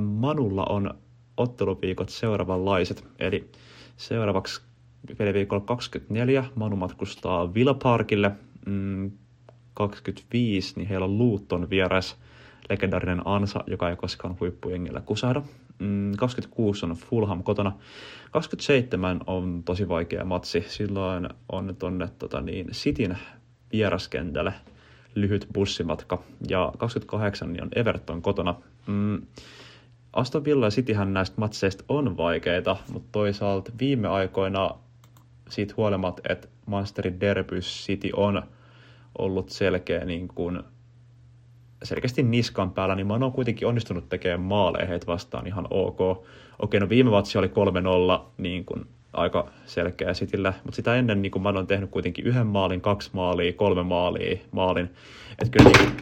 Manulla on otteluviikot seuraavanlaiset, eli seuraavaksi peliviikolla 24 Manu matkustaa Villa Parkille, 25, niin heillä on Luton vieras, legendaarinen ansa, joka ei koskaan huippujengillä kusahda. 26 on Fulham kotona. 27 on tosi vaikea matsi. Silloin on tonne Cityn vieraskentälle lyhyt bussimatka. Ja 28 niin on Everton kotona. Aston Villa ja Cityhän näistä matseista on vaikeita, mutta toisaalta viime aikoina siitä huolimatta, että Manchesterin derby City on ollut selkeä niin kuin selkeästi niskan päällä, niin mä oon kuitenkin onnistunut tekemään maaleja heitä vastaan ihan ok. Okei, no viime matsi oli 3-0, niin kun aika selkeä Cityllä, mutta sitä ennen niin kun mä oon tehnyt kuitenkin 1 maalin, 2 maalia, 3 maalia, maalin. Että kyllä niin,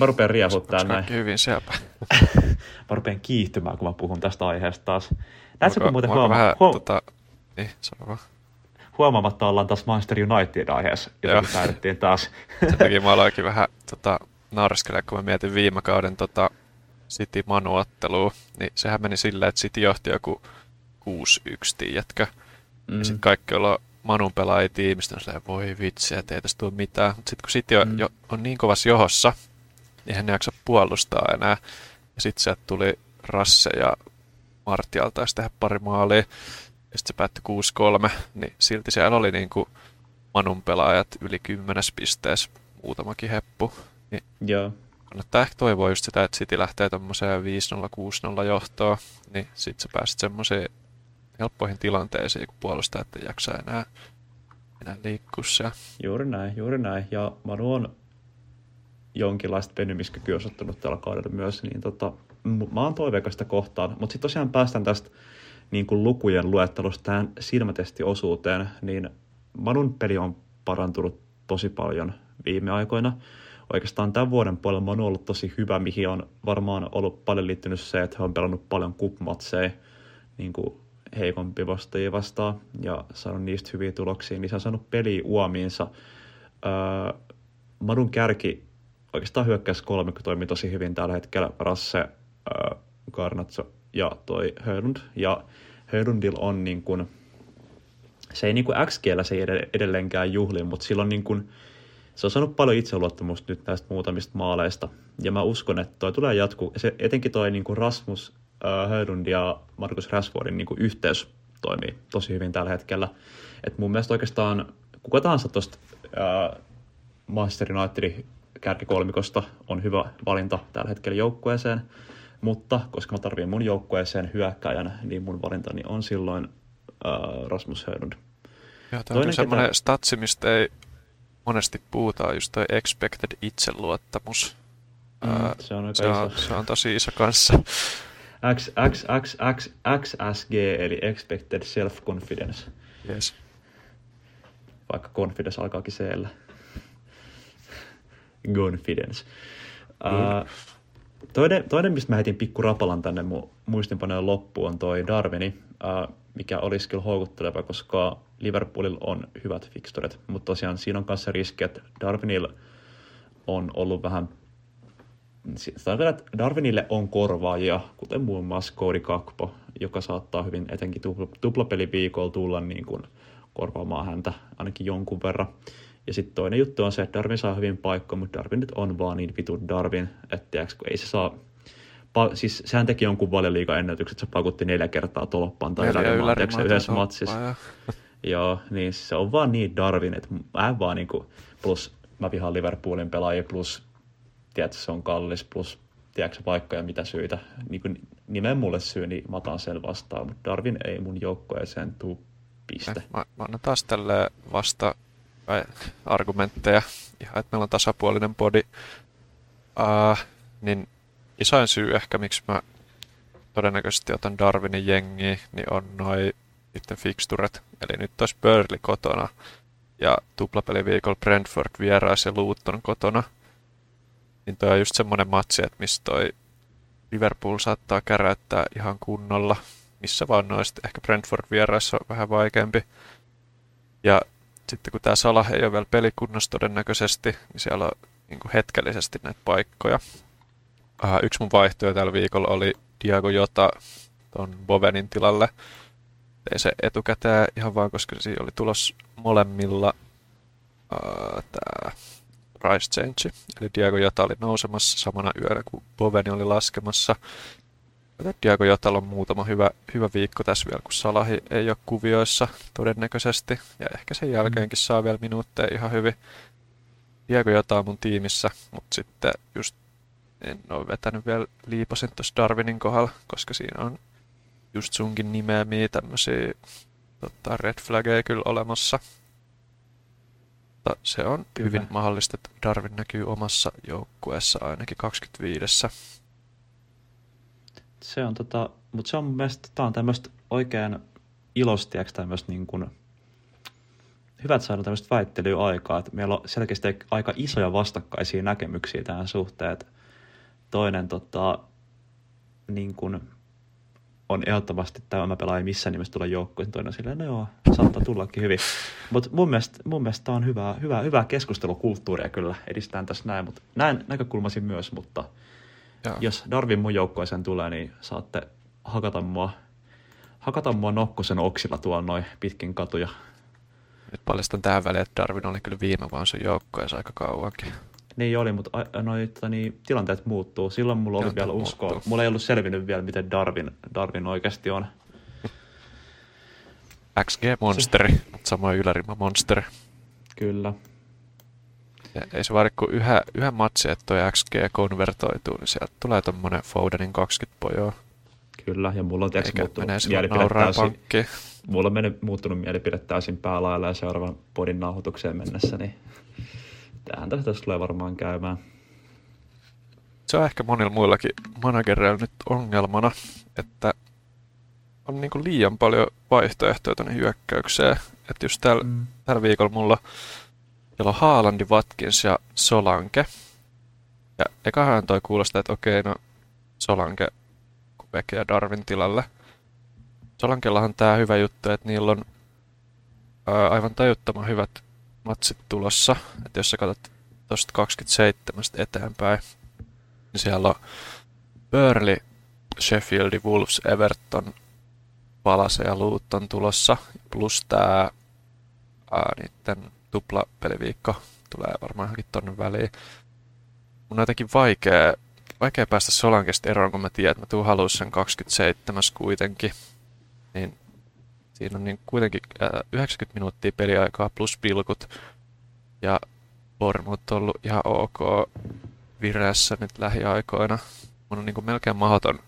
mä rupean riehuttaa näin. Hyvin sepä. Mä rupean kiihtymään, kun mä puhun tästä aiheesta taas. Näetkö, kun muuten huomaamatta ollaan taas Manchester United-aiheessa, jotenkin päädyttiin taas. Sen takia mä aloinkin vähän naureskelemaan, kun mä mietin viime kauden City-manuottelua, niin sehän meni silleen, että City johti joku 6-1, tiedätkö? Ja sitten kaikki, joilla on Manun pelaajia tiimistä, on silleen, voi vitsi, että ei tästä tule mitään. Mutta sitten kun City on niin kovassa johossa, niin hän ei jaksa puolustaa enää. Ja sitten sieltä tuli Rasse ja Martial taisi tehdä 2 maalia. Ja sitten se päättyi 6-3, niin silti siellä oli niin kuin Manun pelaajat yli 10 pisteessä muutamakin heppu. Niin joo. Kannattaa ehkä toivoa just sitä, että City lähtee tommoseen 5-0-6-0 johtoon, niin sit sä pääset semmoisiin helppoihin tilanteisiin, kun puolustajat ei jaksa enää liikkua siellä. Juuri näin. Ja Manu on jonkinlaista venymiskykyä osoittanut tällä kaudella myös, niin mä oon toiveikasta kohtaan. Mutta sitten tosiaan päästään tästä niin kuin lukujen luettelusta tähän silmätestiosuuteen, niin Manun peli on parantunut tosi paljon viime aikoina. Oikeastaan tämän vuoden puolella Manu on ollut tosi hyvä, mihin on varmaan ollut paljon liittynyt se, että he on pelannut paljon kup-matseja niin kuin heikompi vastajia vastaan ja saanut niistä hyviä tuloksia, niin se on saanut peliä uomiinsa. Manun kärki oikeastaan hyökkäys 3, kun toimii tosi hyvin tällä hetkellä, Rasse, Garnacho ja toi Højlund. Ja Højlundilla on niin kuin, se ei niin kuin XG:llä se ei edelleenkään juhli, mutta silloin niin kuin, se on saanut paljon itseluottamusta nyt näistä muutamista maaleista. Ja mä uskon, että toi tulee jatkuu. Se, etenkin toi niin kuin Rasmus Højlund ja Marcus Rashfordin niin kuin yhteys toimii tosi hyvin tällä hetkellä. Et mun mielestä oikeastaan kuka tahansa tosta Manchester Unitedin kärkikolmikosta on hyvä valinta tällä hetkellä joukkueeseen. Mutta koska mä tarviin mun joukkueeseen hyökkääjän, niin mun valintani on silloin Rasmus Højlund. Joo, tämä on semmoinen statsi, mistä ei monesti puhutaan, just toi expected itseluottamus. Se on tosi iso kanssa. XXXXXSG eli expected self-confidence. Yes. Vaikka confidence alkaakin C-llä. Confidence. Toinen, mistä mä heitin pikku rapalan tänne mun muistinpanojen loppuun, on toi Darwini, mikä olisi kyllä houkutteleva, koska Liverpoolilla on hyvät fixturet. Mutta tosiaan siinä on kanssa riski, että Darwinilla on ollut vähän... Darwinille on korvaajia, kuten muun muassa Cody Gakpo, joka saattaa hyvin etenkin tuplapeliviikolla tulla niin kuin korvaamaan häntä ainakin jonkun verran. Ja sitten toinen juttu on se, että Darwin saa hyvin paikkoja, mutta Darwin nyt on vaan niin vitun Darwin, että ei se saa... Siis sehän teki jonkun valioliigan ennätykset, se pakutti 4 kertaa tolppaan tai ylärimaan yhdessä matsissa. Joo, niin se on vaan niin Darwin, että mä vaan niinku... Plus mä vihaan Liverpoolin pelaajia, plus tiedätkö se on kallis, plus tiedätkö paikka ja mitä syitä. Niin kun nimen mulle syy, niin mä otan sen vastaan, mutta Darwin ei mun joukkoja sen tuu piste. Mä annan taas tälleen vasta... argumentteja, ihan että meillä on tasapuolinen body, niin isoin syy ehkä, miksi mä todennäköisesti otan Darwinin jengiä, niin on noi niiden fixturet. Eli nyt olisi Burnley kotona ja tuplapeliviikolla Brentford vierais ja Luton kotona. Niin toi on just semmonen matsi, että missä toi Liverpool saattaa käräyttää ihan kunnolla, missä vaan noista. Ehkä Brentford vierais on vähän vaikeampi. Ja sitten kun tää Salah ei ole vielä pelikunnossa todennäköisesti, niin siellä on niin kuin hetkellisesti näitä paikkoja. Yksi mun vaihtoehto tällä viikolla oli Diego Jota ton Bovenin tilalle. Ei se etukäteen ihan vaan, koska siinä oli tulos molemmilla tää price change. Eli Diego Jota oli nousemassa samana yönä, kun Boveni oli laskemassa. Diego Jotalla on muutama hyvä viikko tässä vielä, kun Salahi ei ole kuvioissa todennäköisesti. Ja ehkä sen jälkeenkin saa vielä minuutteja ihan hyvin. Diego Jota on mun tiimissä, mutta sitten just en ole vetänyt vielä liipasin tuossa Darwinin kohdalla, koska siinä on just sunkin nimeämiä tämmöisiä red flaggeja kyllä olemassa. Mutta se on hyvin mahdollista, että Darwin näkyy omassa joukkueessa ainakin 25. Se on mutta se on mun mielestä, tää on tämmöstä oikein ilostiaksi tämmöstä niin kuin hyvät saadaan tämmöstä väittelyaikaa, että meillä on selkeästi aika isoja vastakkaisia näkemyksiä tähän suhteen, että toinen niin kuin on ehdottomasti tämä, mä pelaan missään nimessä tulla joukkoon, toinen silleen, no joo, saattaa tullakin hyvin, mutta mun mielestä tää on hyvää keskustelukulttuuria kyllä, edistetään tässä näin, mutta näin näkökulmasi myös, mutta jaa. Jos Darwin mun joukkoisen tulee, niin saatte hakata mua nokkosen oksilla tuolla noin pitkin katuja. Nyt paljastan tähän väliin, että Darwin oli kyllä viime vaan sun joukkoessa aika kauankin. Niin oli, mutta tilanteet muuttuu. Silloin mulla oli vielä uskoa. Mulla ei ollut selvinnyt vielä, miten Darwin oikeasti on. XG-monsteri, mutta samoin ylärima-monsteri. Kyllä. Ja ei se vaadi kuin yhä matsi, että toi XG konvertoituu, niin sieltä tulee tommonen Fodenin 20 pojoa. Kyllä, ja mulla on tietysti muuttunut mielipide täysin päälailla ja seuraavan podin nauhoitukseen mennessä, niin tämähän tässä tulee varmaan käymään. Se on ehkä monilla muillakin managereilla nyt ongelmana, että on niinku liian paljon vaihtoehtoja tonne hyökkäykseen. Että just tällä viikolla mulla... Siellä on Haaland, Watkins ja Solanke. Ja ekahan toi kuulostaa, että okei, no Solanke kupekeä Darwin tilalle. Solankellahan tää hyvä juttu, että niillä on aivan tajuttoman hyvät matsit tulossa. Että jos sä katsot tosta 27 eteenpäin, niin siellä on Burnley, Sheffield, Wolves, Everton, Palase ja Luton tulossa. Plus tää niitten... Tuplapeliviikko tulee varmaan johonkin tonne väliin. Mun on jotenkin vaikea päästä Solankesta eroon, kun mä tiedän, että mä tuun haluun sen 27. kuitenkin. Niin siinä on niin kuitenkin 90 minuuttia peliaikaa plus pilkut. Ja Bournemouth on ollut ihan ok vireessä nyt lähiaikoina. Mun on niin kuin melkein mahdoton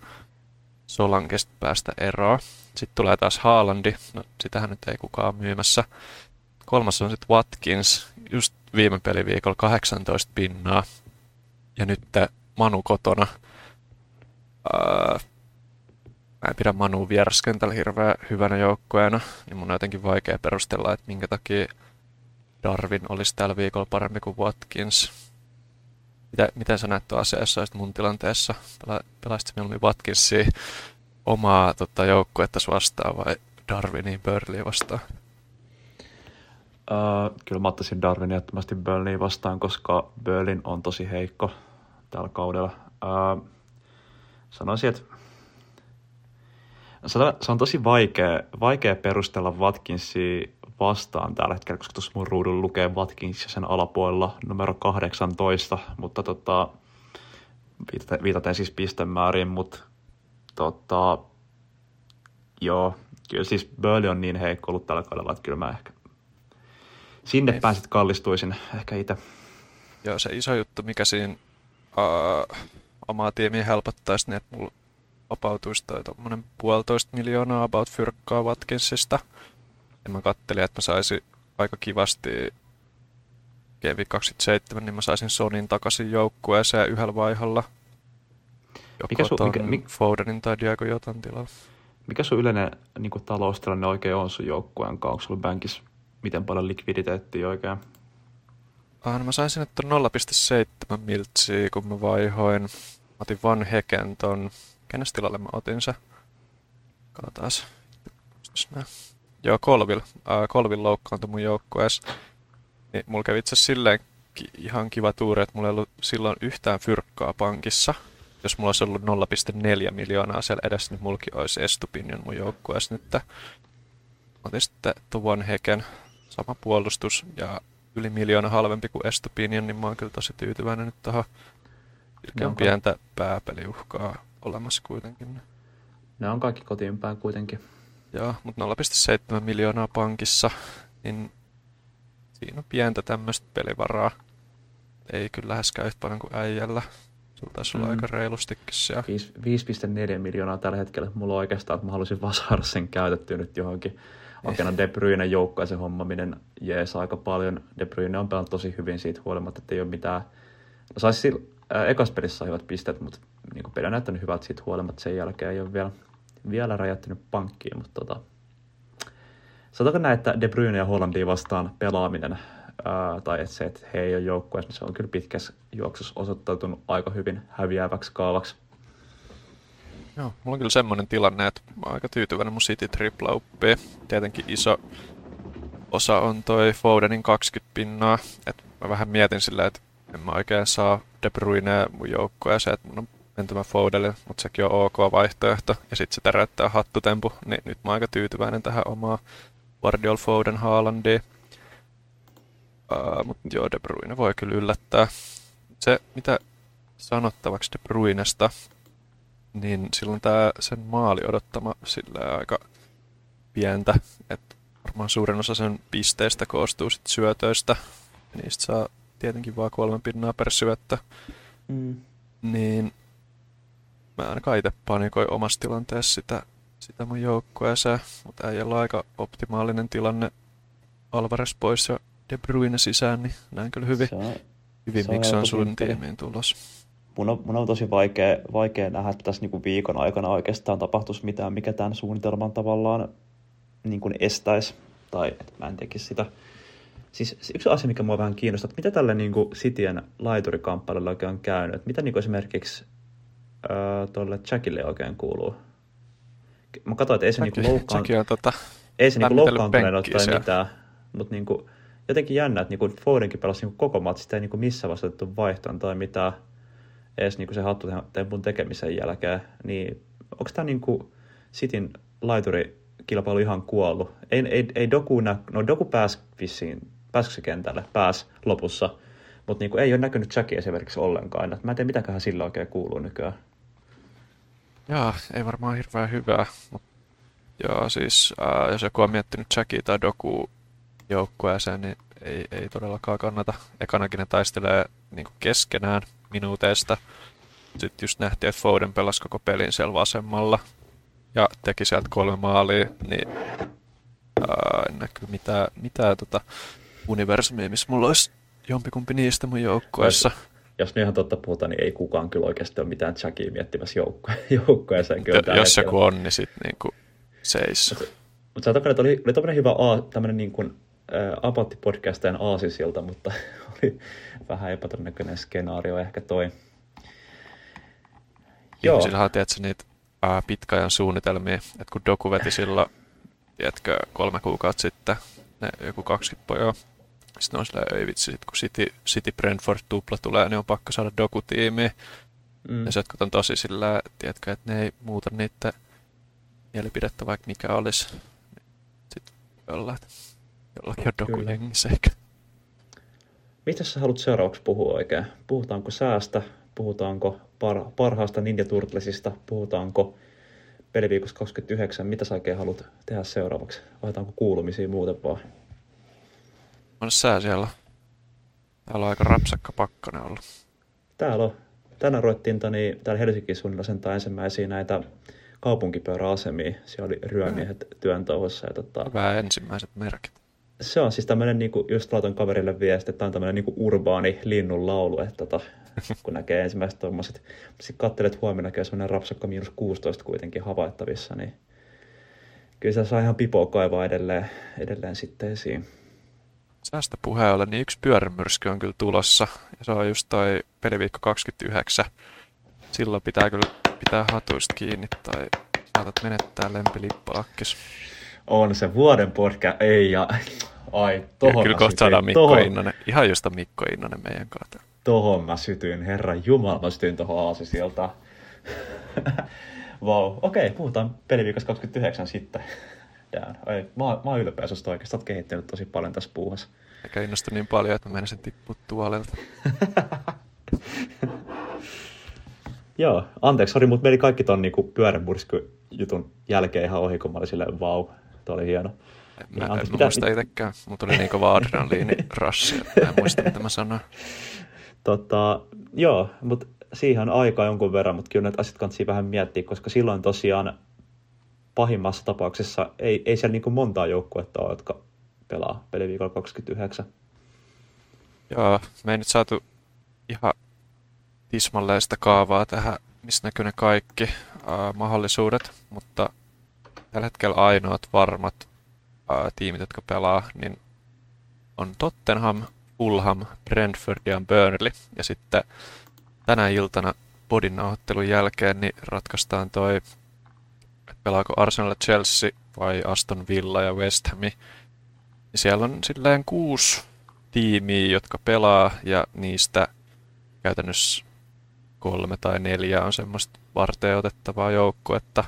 Solankesta päästä eroon. Sitten tulee taas Haalandi. No sitähän nyt ei kukaan myymässä. Kolmas on sitten Watkins, just viime peliviikolla 18 pinnaa, ja nyt Manu kotona. Mä en pidä Manua vieraskentällä hirveän hyvänä joukkueena, niin mun on jotenkin vaikea perustella, että minkä takia Darwin olisi tällä viikolla parempi kuin Watkins. Miten sä näet tuo asia, jos olisit mun tilanteessa? Pelaisit mieluummin Watkinsia omaa joukkuettasi vastaan vai Darwiniin Burnley vastaan? Kyllä mä ottaisin Darwinia jättämästi Burnley vastaan, koska Burnley on tosi heikko tällä kaudella. Sanoisin, että se on tosi vaikea perustella Watkinsia vastaan tällä hetkellä, koska tuossa mun ruudun lukee Watkins sen alapuolella numero 18, mutta viitaten siis pistemäärin, mutta joo, kyllä siis Burnley on niin heikko ollut tällä kaudella, että kyllä mä ehkä sinne pääsit kallistuisin ehkä itse. Joo, se iso juttu, mikä siinä omaa tiimiä helpottaisi, niin että mulla vapautuisi toi tommonen 1,5 miljoonaa about fyrkkaa Watkinsista. Ja mä kattelin, että mä saisin aika kivasti GV27, niin mä saisin Sonin takaisin joukkueeseen yhdellä vaiholla. Joko ton Fodenin tai Diego Jotan tilalla. Mikä sun yleinen niinku taloustilanne oikein on sun joukkueen kanssa? Onko sulla bänkissä miten paljon likviditeettiä oikein? No mä sain sinne ton 0,7 miltsiä, kun mä vaihoin. Mä otin Van Heken ton. Kenes tilalle mä otin se? Katsotaas. Joo, Colville loukkaantui mun joukkueessa. Niin mulla kävi itse silleen ihan kiva tuuri, että mulla ei ollut silloin yhtään fyrkkaa pankissa. Jos mulla olisi ollut 0,4 miljoonaa siellä edessä, niin mullakin olisi Estupiñán mun joukkueessa nyt. Mä otin sitten Van Heken, sama puolustus ja yli miljoona halvempi kuin Estupiñán, niin mä oon kyllä tosi tyytyväinen nyt tähän. Ilkeän pientä pääpeliuhkaa olemassa kuitenkin. Ne on kaikki kotiinpäin kuitenkin. Joo, mutta 0,7 miljoonaa pankissa, niin siinä on pientä tämmöistä pelivaraa. Ei kyllä läheskään yhtä paljon kuin äijällä. Sulla taisi olla aika reilustikin siellä. 5,4 miljoonaa tällä hetkellä. Mulla on oikeastaan, että mä halusin vaan saada sen käytettyä nyt johonkin. Oikeana De Bruyne joukkoa se hommaminen jees aika paljon. De Bruyne on pelannut tosi hyvin siitä huolimatta, että ei ole mitään. No saisi ekassa pelissä hyvät pisteet, mutta niin peli on näyttänyt hyvät siitä huolimatta. Sen jälkeen ei ole vielä räjättänyt pankkiin, mutta sanotaanko näin, että De Bruyne ja Haalandia vastaan pelaaminen tai että se, että he ei ole joukkueessa, niin se on kyllä pitkässä juoksussa osoittautunut aika hyvin häviäväksi kaavaksi. Joo, mulla on kyllä semmoinen tilanne, että mä oon aika tyytyväinen mun City-triplauppia. Tietenkin iso osa on toi Fodenin 20 pinnaa. Et mä vähän mietin silleen, että en mä oikein saa De Bruyneä mun joukkueeseen, että mun on mentämä Fodenille, mutta sekin on ok vaihtoehto. Ja sit se täräyttää hattutempu, niin nyt mä oon aika tyytyväinen tähän omaa Guardiola Foden Haalandia. Mutta joo, De Bruyne voi kyllä yllättää. Se, mitä sanottavaksi De Bruynestä, niin silloin tää sen maali odottama sillä aika pientä, että varmaan suurin osa sen pisteistä koostuu sit syötöistä, ja niistä saa tietenkin vaan 3 pinnaa per syöttö. Niin mä ainakaan ite panikoin omassa tilanteessa sitä mun joukkueeseen, mutta äijällä on aika optimaalinen tilanne Alvarez pois ja De Bruyne sisään, niin näen kyllä hyvin miksi on sun tiimiin tulos. Mun on tosi vaikea nähdä, että tässä niinku viikon aikana oikeastaan tapahtuisi mitään, mikä tämän suunnitelman tavallaan niinku estäisi, tai että mä en tekisi sitä. Siis yksi asia, mikä mua vähän kiinnostaa, että mitä tällä niinku Cityn laiturikamppaililla oikein on käynyt? Että mitä niinku esimerkiksi tuolle Jackille oikein kuuluu? Mä katsoin, että ei se niinku loukkaantuneena tai mitään, mutta niinku jotenkin jännä, että niinku Fodenkin pelasi niinku koko matsi, sitä ei niinku missään vastatettu vaihtoon tai mitään. Edes niinku se hattutempun tekemisen jälkeen, niin onko tämä niinku Cityn laiturikilpailu ihan kuollut? Ei Doku pääsi kentälle, pääsi lopussa, mutta niinku ei ole näkynyt Jackia esimerkiksi ollenkaan. Mä en tiedä, mitäköhän sillä oikein kuuluu nykyään. Jaa, ei varmaan hirveän hyvää, mutta joo, siis jos joku on miettinyt Jackia tai Dokua joukkueeseen, niin ei todellakaan kannata. Ekanakin ne taistelee niinku keskenään minuuteista. Sitten just nähtiin, että Foden pelasi koko pelin siellä vasemmalla ja teki sieltä 3 maalia, niin en näkyy mitään universumia, missä mulla olisi jompikumpi niistä mun joukkueessa. jos ihan totta puhutaan, niin ei kukaan kyllä oikeasti ole mitään Jackia miettimässä joukkoja sen kyllä. Jos se kun on, niin sitten niinku seis. Mutta sanotaanko, että oli tämmöinen hyvä tämmöinen niin kuin Apatti-podcastajan aasisilta, mutta oli vähän epätodennäköinen skenaario ehkä toi. Ihmisillähän tiedätkö niitä pitkäajan suunnitelmia, että kun Doku veti sillä, tiedätkö, 3 kuukautta sitten, ne joku 20 pojaa, sitten on silleen, ei vitsi, sit kun City Brentford tupla tulee, niin on pakko saada Doku-tiimiin. Mm. Ja se, että on tosi sillä, tiedätkö, että ne ei muuta niitä mielipidettä vaikka mikä olisi, niin sitten jollakin on Doku jengissä eikä. Mistä sä haluat seuraavaksi puhua oikein? Puhutaanko säästä? Puhutaanko parhaasta Ninja Turtlesista? Puhutaanko peliviikossa 29? Mitä sä oikein haluat tehdä seuraavaksi? Vaihtaanko kuulumisia muuten vaan? On sää siellä. Täällä on aika rapsakka pakkanen ollut. Täällä on. Tänään ruvettiin täällä Helsingin suunnilla sentään ensimmäisiä näitä kaupunkipyöräasemia. Siellä oli ryömiehet työntauossa. Vähän ensimmäiset merkit. Se on siis tämmöinen, niin kuin just laitan kaverille viesti, että tämä on tämmöinen niin urbaani linnun laulu, että kun näkee ensimmäiset tuommoiset. Sitten katselet huomenna, kun on semmoinen rapsakka -16 kuitenkin havaittavissa, niin kyllä se saa ihan pipoa kaivaa edelleen sitten esiin. Säästä puheen ollen, niin yksi pyörämyrsky on kyllä tulossa, ja se on just toi peliviikko 29. Silloin pitää kyllä pitää hatuista kiinni, tai saatat menettää lempilippalakkis. On se vuoden podcast, ei ja ai, tohon kyllä kohta saadaan Mikko Innonen, ihan josta Mikko Innonen meidän kautta. Tohon mä sytyin, herran jumala, mä sytyin tohon aasisiltaan. Vau, wow. Okei, puhutaan peliviikossa 29 sitten. Ai, mä oon ylpeä susta oikeastaan, oot kehittynyt tosi paljon tässä puuhassa. Eikä innostu niin paljon, että mä menen sen tippua tuolelta. Joo, anteeksi, sori, mutta meni kaikki ton niinku pyörämyrskyjutun jälkeen ihan ohi, kun mä olin silleen, vau, toi oli hieno. En muista itsekään, mun tuli niinku vaan adrenaliinirassi, että en muista, mitä mä sanoin. Joo, mutta siihen aikaa jonkun verran, mutta kyllä näitä asiat kannattaa vähän miettiä, koska silloin tosiaan pahimmassa tapauksessa ei siellä niinku montaa joukkuetta ole, jotka pelaa peliviikolla 29. Joo, me ei nyt saatu ihan tismalleen sitä kaavaa tähän, missä näkyy ne kaikki mahdollisuudet, mutta tällä hetkellä ainoat varmat tiimit, jotka pelaa, niin on Tottenham, Fulham, Brentford ja Burnley. Ja sitten tänä iltana podin nauhoittelun jälkeen niin ratkaistaan toi, että pelaako Arsenal, Chelsea vai Aston Villa ja West Ham. Niin siellä on silleen 6 tiimiä, jotka pelaa ja niistä käytännössä 3 tai 4 on semmoista varteen otettavaa joukkuetta.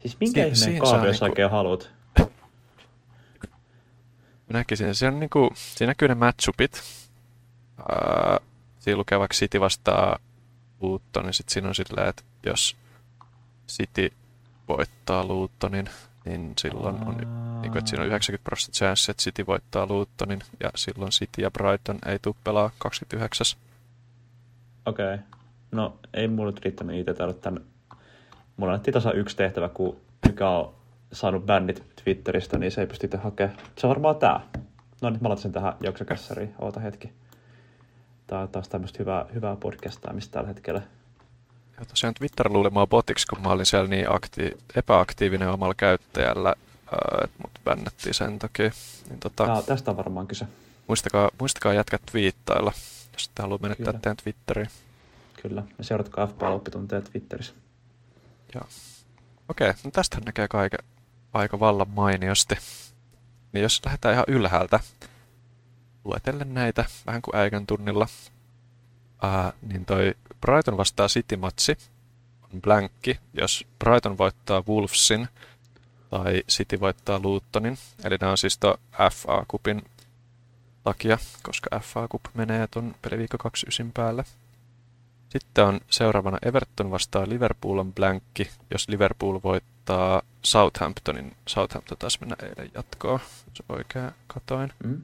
Siis minkä ihmeen kaava, jos oikein haluat? Mä näkisin. Siinä näkyy ne matchupit. Siinä lukee vaikka City vastaa Lutonin, niin sitten siinä on silleen, että jos City voittaa Lutonin, niin silloin on, niinku, että siinä on 90% chance, että City voittaa Lutonin, ja silloin City ja Brighton ei tule pelaa 29. Okei. No, ei mulla nyt riittänyt itse täällä tämän. Mulla annettiin tasa 1 tehtävä, kun mikä on saanut bännit Twitteristä, niin se ei pysty itse hakemaan. Se on varmaan tää. No nyt mä laitan sen tähän jaksokässäriin. Oota hetki. Tää on taas tämmöstä hyvää podcastaamista tällä hetkellä. Ja tosiaan Twitter luuli mua botiksi, kun mä olin siellä niin epäaktiivinen omalla käyttäjällä, että mut bännettiin sen takia. Niin, tästä on varmaan kyse. Muistakaa jätkä twiittailla, jos te haluaa menettää teidän Twitteriin. Kyllä, ja seuratkaa FBA-oppitunteja Twitterissä. Joo. Okei, no tästähän näkee kaiken aika vallan mainiosti. Niin jos lähdetään ihan ylhäältä luetellen näitä, vähän kuin äikän tunnilla, niin toi Brighton vastaa City-matsi on blankki, jos Brighton voittaa Wolvesin tai City voittaa Lutonin. Eli nämä on siis tuo FA-cupin takia, koska FA-cup menee tuon peliviikko 29 päälle. Sitten on seuraavana Everton vastaa Liverpool on blankki, jos Liverpool voittaa Southamptonin. Southampton taas mennä eilen jatkoon, jos oikein katoin. Mm.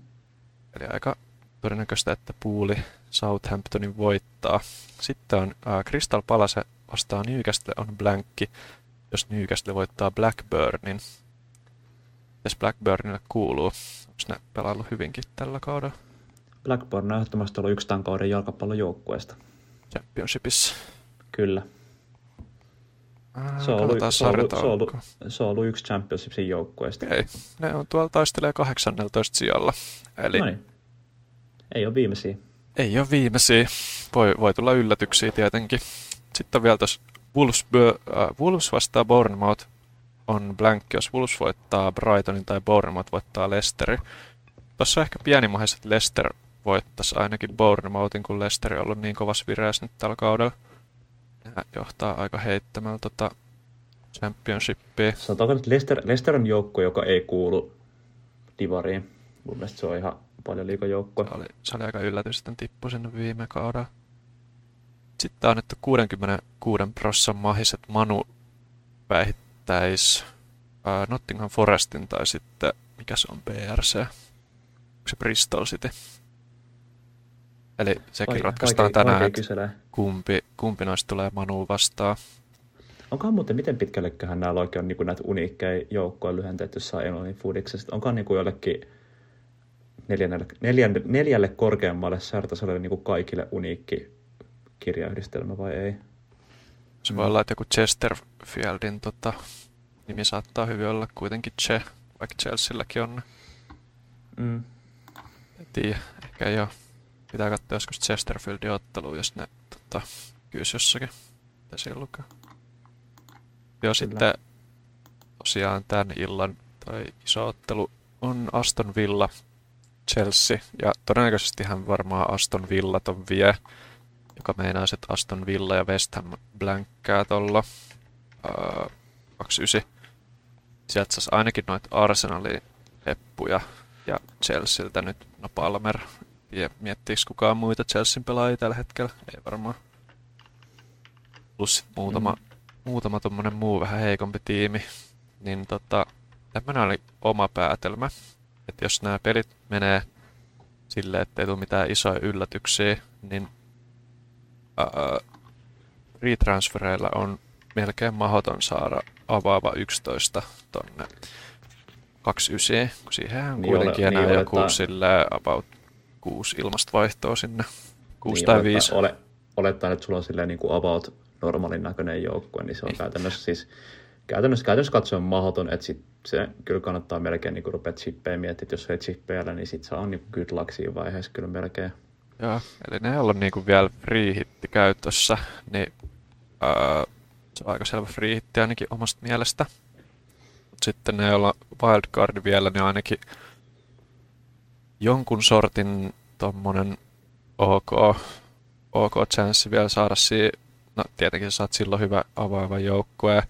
Eli aika todennäköistä, että Pooli Southamptonin voittaa. Sitten on Crystal Palace vastaa Newcastle on blankki, jos Newcastle voittaa Blackburnin. Mitäs Blackburnille kuuluu? Onko ne pelannut hyvinkin tällä kaudella? Blackburn on ehdottomasti ollut yksi tämän kauden jalkapallojoukkueesta. Championshipissa. Kyllä. Se on ollut yksi Championshipin joukkueesta. Ei, ne on tuolla taistelee 18 sijalla. Eli... No niin. Ei ole viimeisiä. Voi tulla yllätyksiä tietenkin. Sitten on vielä tuossa Wolves vastaa Bournemouth on blankki, jos Wolves voittaa Brightonin tai Bournemouth voittaa Leicesterin. Tuossa on ehkä pieni mahis, että Leicester voittaisi ainakin Bournemouthin, kun Leicester on ollut niin kovassa vireessä nyt tällä kaudella. Ja johtaa aika heittämällä championshipia. Sanotaanko, että Leicester on joukko, joka ei kuulu divariin. Mun mielestä se on ihan paljon liikajoukkoa. Se oli aika yllätys, että tippui sinne viime kaudella. Sitten annettu 66% mahis, että Manu päihittäisi Nottingham Forestin tai sitten, mikä se on, BRC? Onko se Bristol City? Eli sekin ratkaistaan tänään, kumpi noista tulee Manuun vastaan. Onkohan muuten, miten pitkälleköhän nämä loikin on niin näitä uniikkeja joukkoja lyhenteet jossain Englannin foodiksesta? Onkohan niin jollekin neljälle korkeammalle sartasolle niin kaikille uniikki kirjayhdistelmä vai ei? Se voi olla, että joku Chesterfieldin nimi saattaa hyvin olla kuitenkin Che, vaikka Chelsealläkin on. En tiedä, ehkä ei ole. Pitää katsoa joskus Chesterfieldin ottelua, jos ne kyys jossakin. Pitäisi lukea. Joo, sitten tosiaan tämän illan tai iso ottelu on Aston Villa, Chelsea. Ja todennäköisesti hän varmaan Aston Villa ton vie, joka meinaisi, että Aston Villa ja West Ham blänkkää tuolla 2-9. Sieltä saisi ainakin noita Arsenalin eppuja ja Chelsealtä nyt Palmer. Ja miettiikö kukaan muita Chelsean pelaajia tällä hetkellä? Ei varmaan. Plus sit muutama tommonen muu vähän heikompi tiimi. Niin tämmönen oli oma päätelmä. Että jos nämä pelit menee silleen, ettei tule mitään isoja yllätyksiä, niin retransfereilla on melkein mahdoton saada avaava 11 tonne 29, kun siihenhän on kuitenkin enää joku silleen about 6 ilmasta vaihtoa sinne, 6 niin, tai 5. Olettaen, että sulla on silleen niin kuin about normaalin näköinen joukkue, niin se on käytännössä katsoen mahdoton, että sit se kyllä kannattaa melkein niin rupea chippejä miettiä, että jos ei chippeillä, niin sit saa on niin good lucksiin vaiheessa kyllä melkein. Joo, eli ne, joilla on niin kuin vielä free hitti käytössä, niin se on aika selvä free hitti ainakin omasta mielestä. Mutta sitten ne, joilla on wildcard vielä, niin ainakin jonkun sortin tommonen ok chanssi vielä saada siihen. No tietenkin sä saat silloin hyvä avaava joukkue.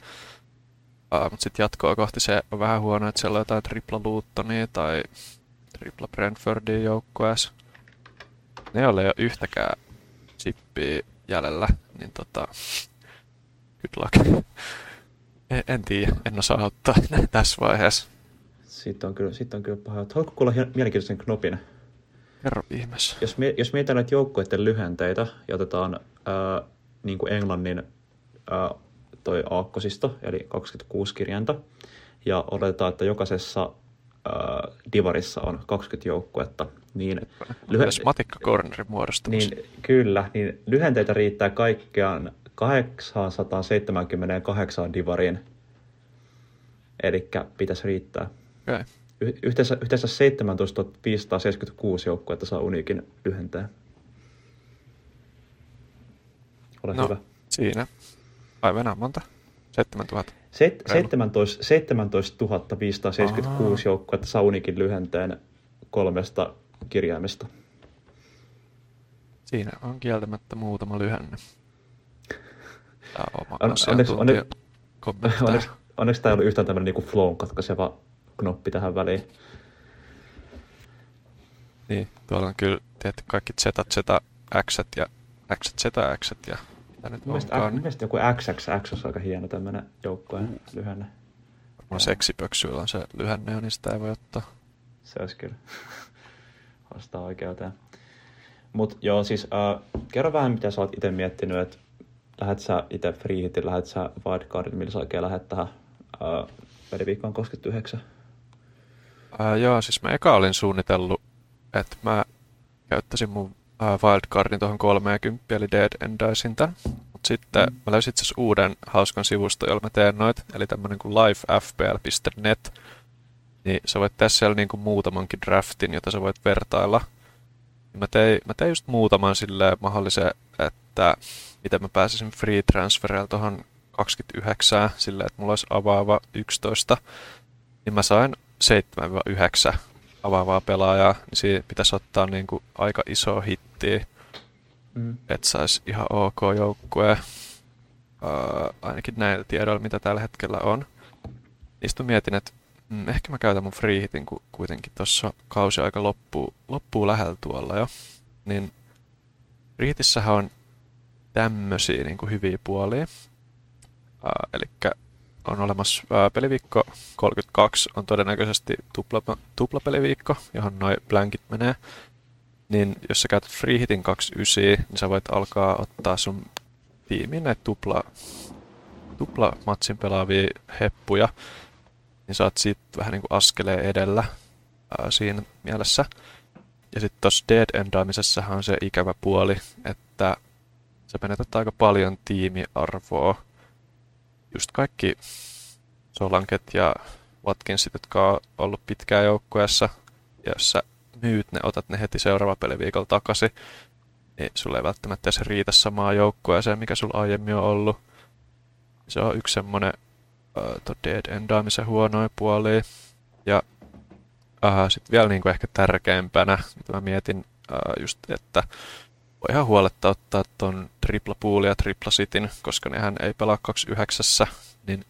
Mut sit jatkoa kohti se on vähän huono, että siellä on jotain tripla Lutonia tai tripla Brentfordin joukkueessa. Ne ole jo yhtäkään chippiä jäljellä, niin good luck. En tiedä, en osaa auttaa tässä vaiheessa. Siitä on kyllä pahaa. Haluatko kuulla mielenkiintoisen knopin? Herra ihmeessä. Jos mietitään näitä joukkueiden lyhenteitä ja otetaan niin kuin Englannin toi aakkosisto, eli 26 kirjainta, ja oletetaan, että jokaisessa divarissa on 20 joukkuetta, niin... Myös matikkakornerin muodostamus. Niin, kyllä, niin lyhenteitä riittää kaikkiaan 878 divariin, eli pitäisi riittää. Okay. Yhteensä 17 576 joukkuetta saa uniikin lyhentää. Ole hyvä. Siinä. Aivan monta. 17 576 joukkuetta saa uniikin lyhenteen 3 kirjaimesta. Siinä on kieltämättä muutama lyhenne. Tämä oma asiantuntija kommenttaa. Onneksi tämä ei ollut yhtään tämmöinen niinku flown katkaiseva knoppi tähän väliin. Niin, tuolla on kyllä tietty kaikki Z, X ja mitä nyt onkaan. Mielestäni joku XXX on aika hieno tämmöinen joukkojen lyhenne. Varmaan seksipöksyillä on se lyhenne ja niistä ei voi ottaa. Se olisi kyllä. Haastaa oikeuteen. Mut joo, siis kerro vähän mitä sä oot ite miettinyt, että lähet sä ite free hitin, lähet sä wildcardin, millä sä oikein lähet tähän väliviikkoon 29? Joo, siis mä eka olin suunnitellut, että mä käyttäisin mun wildcardin tuohon 30, eli Dead Endaisintä. Mut sitten mä löysin itse asiassa uuden hauskan sivusto, jolla mä teen noit, eli tämmönen kuin livefpl.net. Niin sä voit tehdä siellä niinku muutamankin draftin, jota sä voit vertailla. Mä tein just muutaman silleen mahdollisen, että miten mä pääsisin free transferilla tuohon 29 silleen, että mulla olisi avaava 11. Niin mä sain 7-9 avaavaa pelaajaa, niin siinä pitäisi ottaa niinku aika iso hittiä, että saisi ihan ok joukkueen. Ainakin näillä tiedoilla, mitä tällä hetkellä on. Niistä mietin, että ehkä mä käytän mun free hitin, kun kuitenkin tossa kausi aika loppuu lähellä tuolla jo. Niin free hitissähän on tämmösiä niinku hyviä puolia. Elikkä on olemassa peliviikko 32, on todennäköisesti tuplapeliviikko, johon noi blankit menee. Niin jos sä käytät free hitin 29, niin sä voit alkaa ottaa sun tiimiin näitä tuplamatsin pelaavia heppuja. Niin sä oot siitä vähän niinku askeleen edellä siinä mielessä. Ja sit tossa dead-endaamisessahan on se ikävä puoli, että sä menetät aika paljon tiimiarvoa. Just kaikki Solanket ja Watkinsit, jotka on ollut pitkään joukkueessa, ja jos sä myyt ne, otat ne heti seuraava peliviikolla takaisin, niin sulle ei välttämättä edes riitä samaa joukkueeseen, mikä sulla aiemmin on ollut. Se on yksi semmonen dead-endaamisen huonoja puolia. Ja sit vielä niinku ehkä tärkeimpänä, mitä mä mietin just, että voi ihan huoletta ottaa ton Triplapool ja Triplasitin, koska nehän ei pelaa 29, niin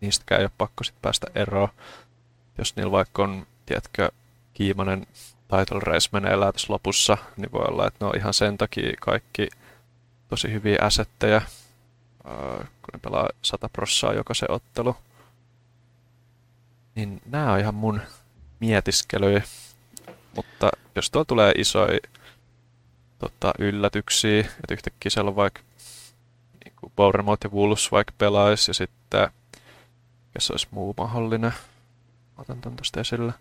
niistäkään ei ole pakko sit päästä eroon. Jos niillä vaikka on, tiedätkö, kiimainen title race meneillään tässä lopussa, niin voi olla, että ne on ihan sen takia kaikki tosi hyviä assetteja, kun ne pelaa 100% jokaisen ottelu. Niin nää on ihan mun mietiskelyjä, mutta jos tuolla tulee isoja yllätyksiä, että yhtäkkiä siellä on vaikka niin Bournemouth ja Wolves vaikka pelaisi, ja sitten jos olisi muu mahdollinen, otan ton tosta esille.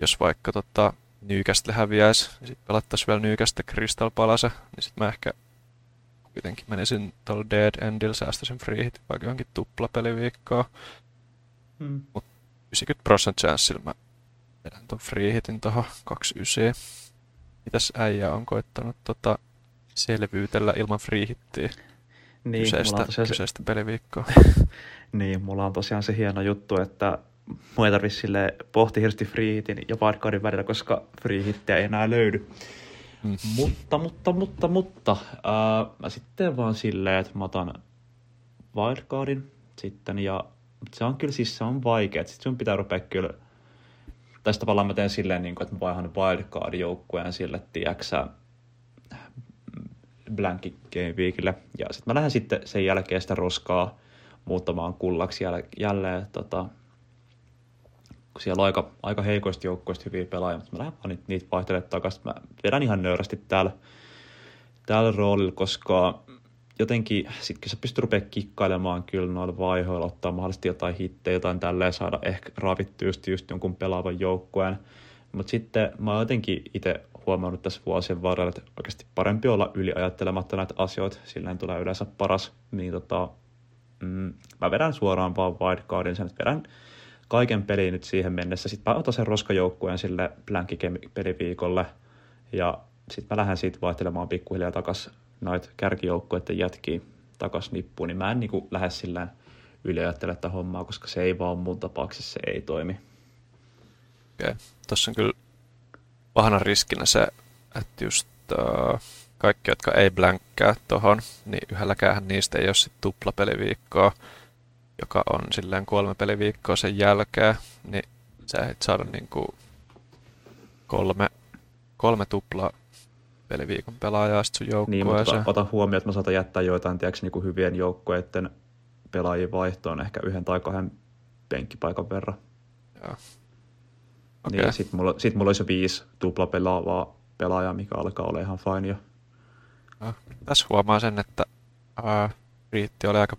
Jos vaikka Newcastle häviäisi, niin sitten pelattaisiin vielä Newcastle Crystal Palace, niin sitten mä ehkä kuitenkin menisin tuolla Dead Endillä, säästäisin free hit, vaikka johonkin tuplapeliviikkoon. Mut 90% chanssilla mä vedän ton free hitin tohon 29. Mitäs äijä on koittanut selvyytellä ilman freehittiä niin, kyseistä peliviikkoa? Niin, mulla on tosiaan se hieno juttu, että mua ei tarvitse silleen pohtia hirveästi freehitin ja wildcardin välillä, koska freehittiä ei enää löydy. Mutta mä sitten vaan silleen, että mä otan wildcardin sitten, ja se on kyllä siis se on vaikea, että sit sun pitää rupea kyllä. Tästä tavallaan mä teen silleen, että mä vaihan wildcard-joukkueen sille, tiiäksä, blank game weekille. Ja sit mä lähden sitten sen jälkeen sitä roskaa muuttamaan kullaksi jälleen. Kun siellä on aika heikoista joukkueista hyviä pelaajia, mutta mä lähden vaan niitä vaihtelemaan takaisin. Mä vedän ihan nöyrästi täällä roolilla, koska jotenkin sit kun sä pystyt rupea kikkailemaan kyllä noilla vaihoilla, ottaa mahdollisesti jotain hittejä, jotain tälleen saada ehkä raavittua just jonkun pelaavan joukkueen. Mutta sitten mä oon jotenkin itse huomannut tässä vuosien varrella, että oikeasti parempi olla yliajattelematta näitä asioita, silleen tulee yleensä paras. Niin mä vedän suoraan vaan wildcardin sen, että vedän kaiken peliin nyt siihen mennessä. Sitten mä otan sen roskajoukkueen sille blankkipeliviikolle ja sitten mä lähden siitä vaihtelemaan pikkuhiljaa takaisin noita kärkijoukkueiden jätkiä takas nippuun, niin mä en niinku lähde sillään yliajattele tätä hommaa, koska se ei vaan mun tapauksessa, se ei toimi. Okei. Tossa on kyllä pahana riskinä se, että just kaikki, jotka ei blänkkää tohon, niin yhdelläkään niistä ei ole sit tuplapeliviikkoa, joka on silleen 3 peliviikkoa sen jälkeen, niin sä et saada niinku kolme tuplaa peliviikon pelaajaa sitten sun joukkueeseen. Niin, mutta ota huomioon, että mä saatan jättää joitain niinku hyvien joukkueiden pelaajien vaihtoon ehkä 1 tai 2 penkkipaikan verran. Joo. Okay. Niin, sit mulla olisi 5 tuplapelaavaa pelaajaa, mikä alkaa olla ihan fine jo. No, tässä huomaa sen, että Riitti oli aika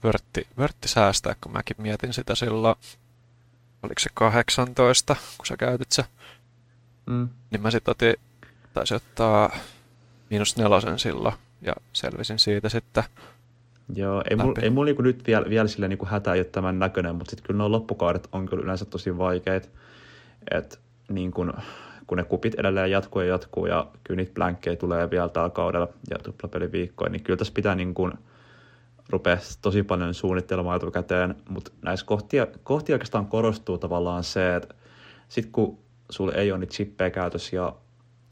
vörtti säästää, kun mäkin mietin sitä silloin. Oliko se 18, kun sä käytit se? Niin mä sit otin taisi ottaa -4 silloin ja selvisin siitä sitten. Joo, ei mulla niinku nyt vielä sillä niinku hätää ei ole tämän näköinen, mutta sitten kyllä nuo loppukaudet on kyllä yleensä tosi vaikeet. Et niin kun ne kupit edelleen jatkuu ja kyllä niitä blankkejä tulee vielä tällä kaudella ja tuplapeliviikkoja, niin kyllä tässä pitää niin kun rupea tosi paljon suunnittelemaan etukäteen, mutta näissä kohti oikeastaan korostuu tavallaan se, että sitten kun sulla ei ole niitä chippejä käytössä ja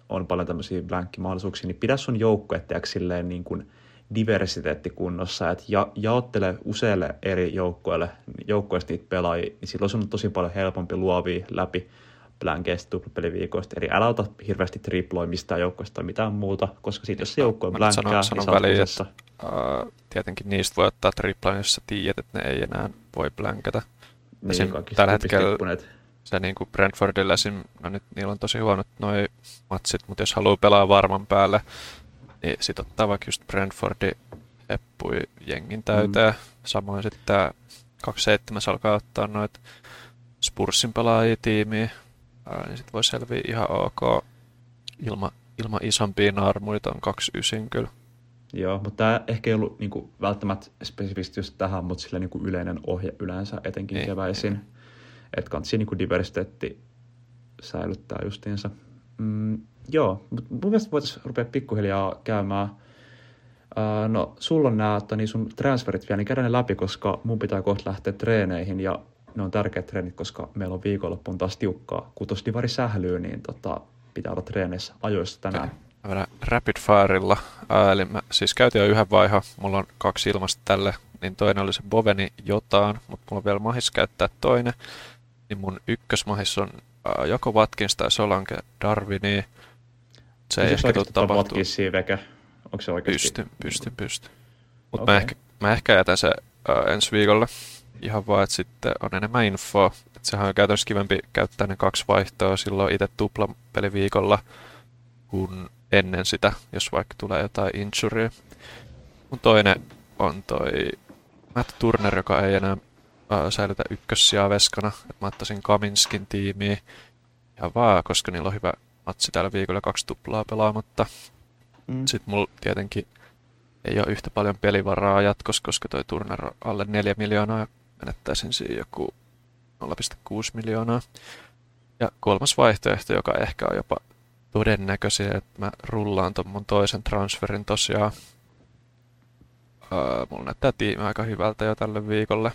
on paljon tämmöisiä blankkimahdollisuuksia, niin pidä sun joukkue silleen niin kuin diversiteetti kunnossa, että jaottele useille eri joukkueista niitä pelaajia, niin silloin sun on tosi paljon helpompi luovia läpi blankeista, tuplapeliviikoista, eli älä ota hirveästi triploi mistään joukkueista tai mitään muuta, koska siitä jos se joukkue on blankkää, niin sä oot tietenkin niistä voi ottaa triplaan, jos sä tiedät, että ne ei enää voi blankata. Niin, tällä hetkellä tippuneet. Se niin kuin Brentfordilla esim, no nyt niillä on tosi huonot noi matsit, mutta jos haluaa pelaa varman päälle, niin sit ottaa vaikka just Brentfordi eppui jengin täyteen. Samoin sitten tää 27 alkaa ottaa noita Spursin pelaajia tiimiin, niin sit voi selviä ihan ok. Ilman isompia naarmuita on 29 kyllä. Joo, mutta tämä ehkä ei ollut niinku välttämättä spesifisti just tähän, mutta sillä niinku yleinen ohje yleensä etenkin keväisin. Että kansi niinku diversiteetti säilyttää justiinsa. Joo, mutta mun mielestä voitaisiin rupea pikkuhiljaa käymään. No, sulla on nämä sun transferit vielä, niin käydään ne läpi, koska mun pitää kohta lähteä treeneihin. Ja ne on tärkeät treenit, koska meillä on viikonloppuun taas tiukkaa. Kutosdivari sählyy, niin pitää olla treeneissä ajoissa tänään. Mennään rapid firella. Eli mä siis käytin jo yhden vaihan. Mulla on 2 ilmasta tälle. Niin toinen oli se Boveni Jotaan, mutta mulla on vielä mahis käyttää toinen. Niin mun ykkösmahis on joko Watkins tai Solanke Darwinia. Se ei ehkä tapahtuu. Watkinsia veke? Onko se oikeasti? Pysty. Mutta okay. mä ehkä jätän se ensi viikolla. Ihan vaan, että sitten on enemmän infoa. Et sehän on käytännössä kivempi käyttää ne 2 vaihtoa silloin itse tuplapeliviikolla kun ennen sitä, jos vaikka tulee jotain injurya. Mun toinen on toi Matt Turner, joka ei enää säilytä ykkössijaa veskana. Et mä ottaisin Kaminskin tiimiin. Ihan vaan, koska niillä on hyvä matsi tällä viikolla 2 tuplaa pelaamatta. Sitten mulla tietenkin ei ole yhtä paljon pelivaraa jatkossa, koska toi Turner on alle 4 miljoonaa ja menettäisin siinä joku 0,6 miljoonaa. Ja kolmas vaihtoehto, joka ehkä on jopa todennäköisiä, että mä rullaan ton mun toisen transferin tosiaan. Mulla näyttää tiimi aika hyvältä jo tälle viikolle.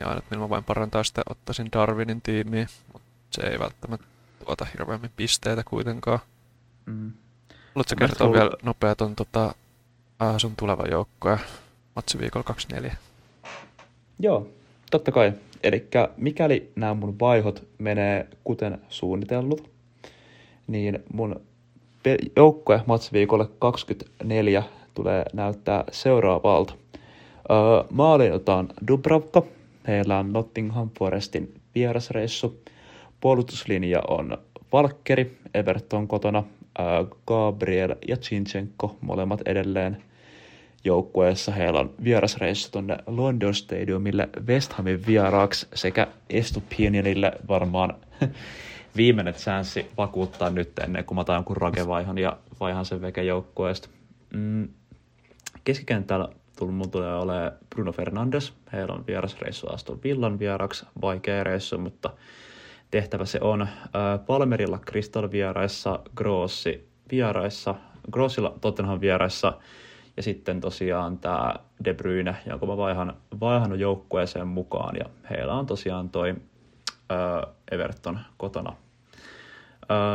Ja aina, että mä vain parantaa sitä, ottaisin Darwinin tiimiin. Mutta se ei välttämättä tuota hirveämmin pisteitä kuitenkaan. Haluatko kertoa vielä nopea ton sun tuleva joukkoja matsiviikolla 24? Joo, totta kai. Elikkä mikäli nämä mun vaihot menee kuten suunnitellut, niin mun joukkue matsiviikolle 24 tulee näyttää seuraavalta. Maaliin otan Dubravka, heillä on Nottingham Forestin vierasreissu. Puolustuslinja on Walker, Everton kotona, Gabriel ja Zinchenko, molemmat edelleen joukkueessa. Heillä on vierasreissu tuonne London Stadiumille West Hamin vieraaksi sekä Estupiñánille varmaan viimeinen chanssi vakuuttaa nyt ennen kuin mä otan jonkun rakevaihan ja vaihan sen vekejoukkueesta. Keskikentällä mun tulee olemaan Bruno Fernandes. Heillä on vierasreissu Aston Villan vieraksi. Vaikea reissu, mutta tehtävä se on. Palmerilla Crystal vieraissa, Grossi vieraissa, Grossilla Tottenham vieraissa ja sitten tosiaan tämä De Bruyne, jonka mä vaihan joukkueeseen mukaan ja heillä on tosiaan toi Everton kotona.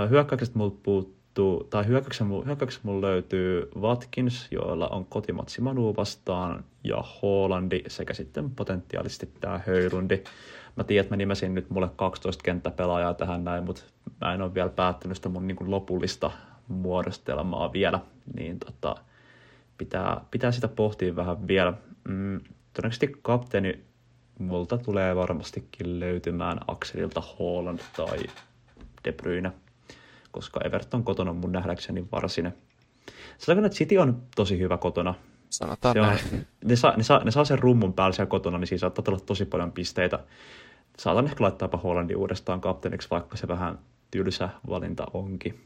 Hyökkäykset mulla puuttuu, tai hyökkäykset mulla löytyy Watkins, joilla on kotimatsi Manua vastaan, ja Haalandi sekä sitten potentiaalisesti tää Højlundi. Mä tiedän, että mä nimesin nyt mulle 12 kenttäpelaajaa tähän näin, mutta mä en ole vielä päättänyt sitä mun niin kuin lopullista muodostelmaa vielä, niin pitää sitä pohtia vähän vielä. Todennäköisesti kapteeni multa tulee varmastikin löytymään Akselilta Haaland tai De Bruyne, koska Everton kotona on mun nähdäkseni varsine. Sanotaan, että City on tosi hyvä kotona. Sanotaan on, ne saa sen rummun päälle siellä kotona, niin siinä saattaa tulla tosi paljon pisteitä. Saatan ehkä laittaapa Haalandin uudestaan kapteeniksi, vaikka se vähän tylsä valinta onkin.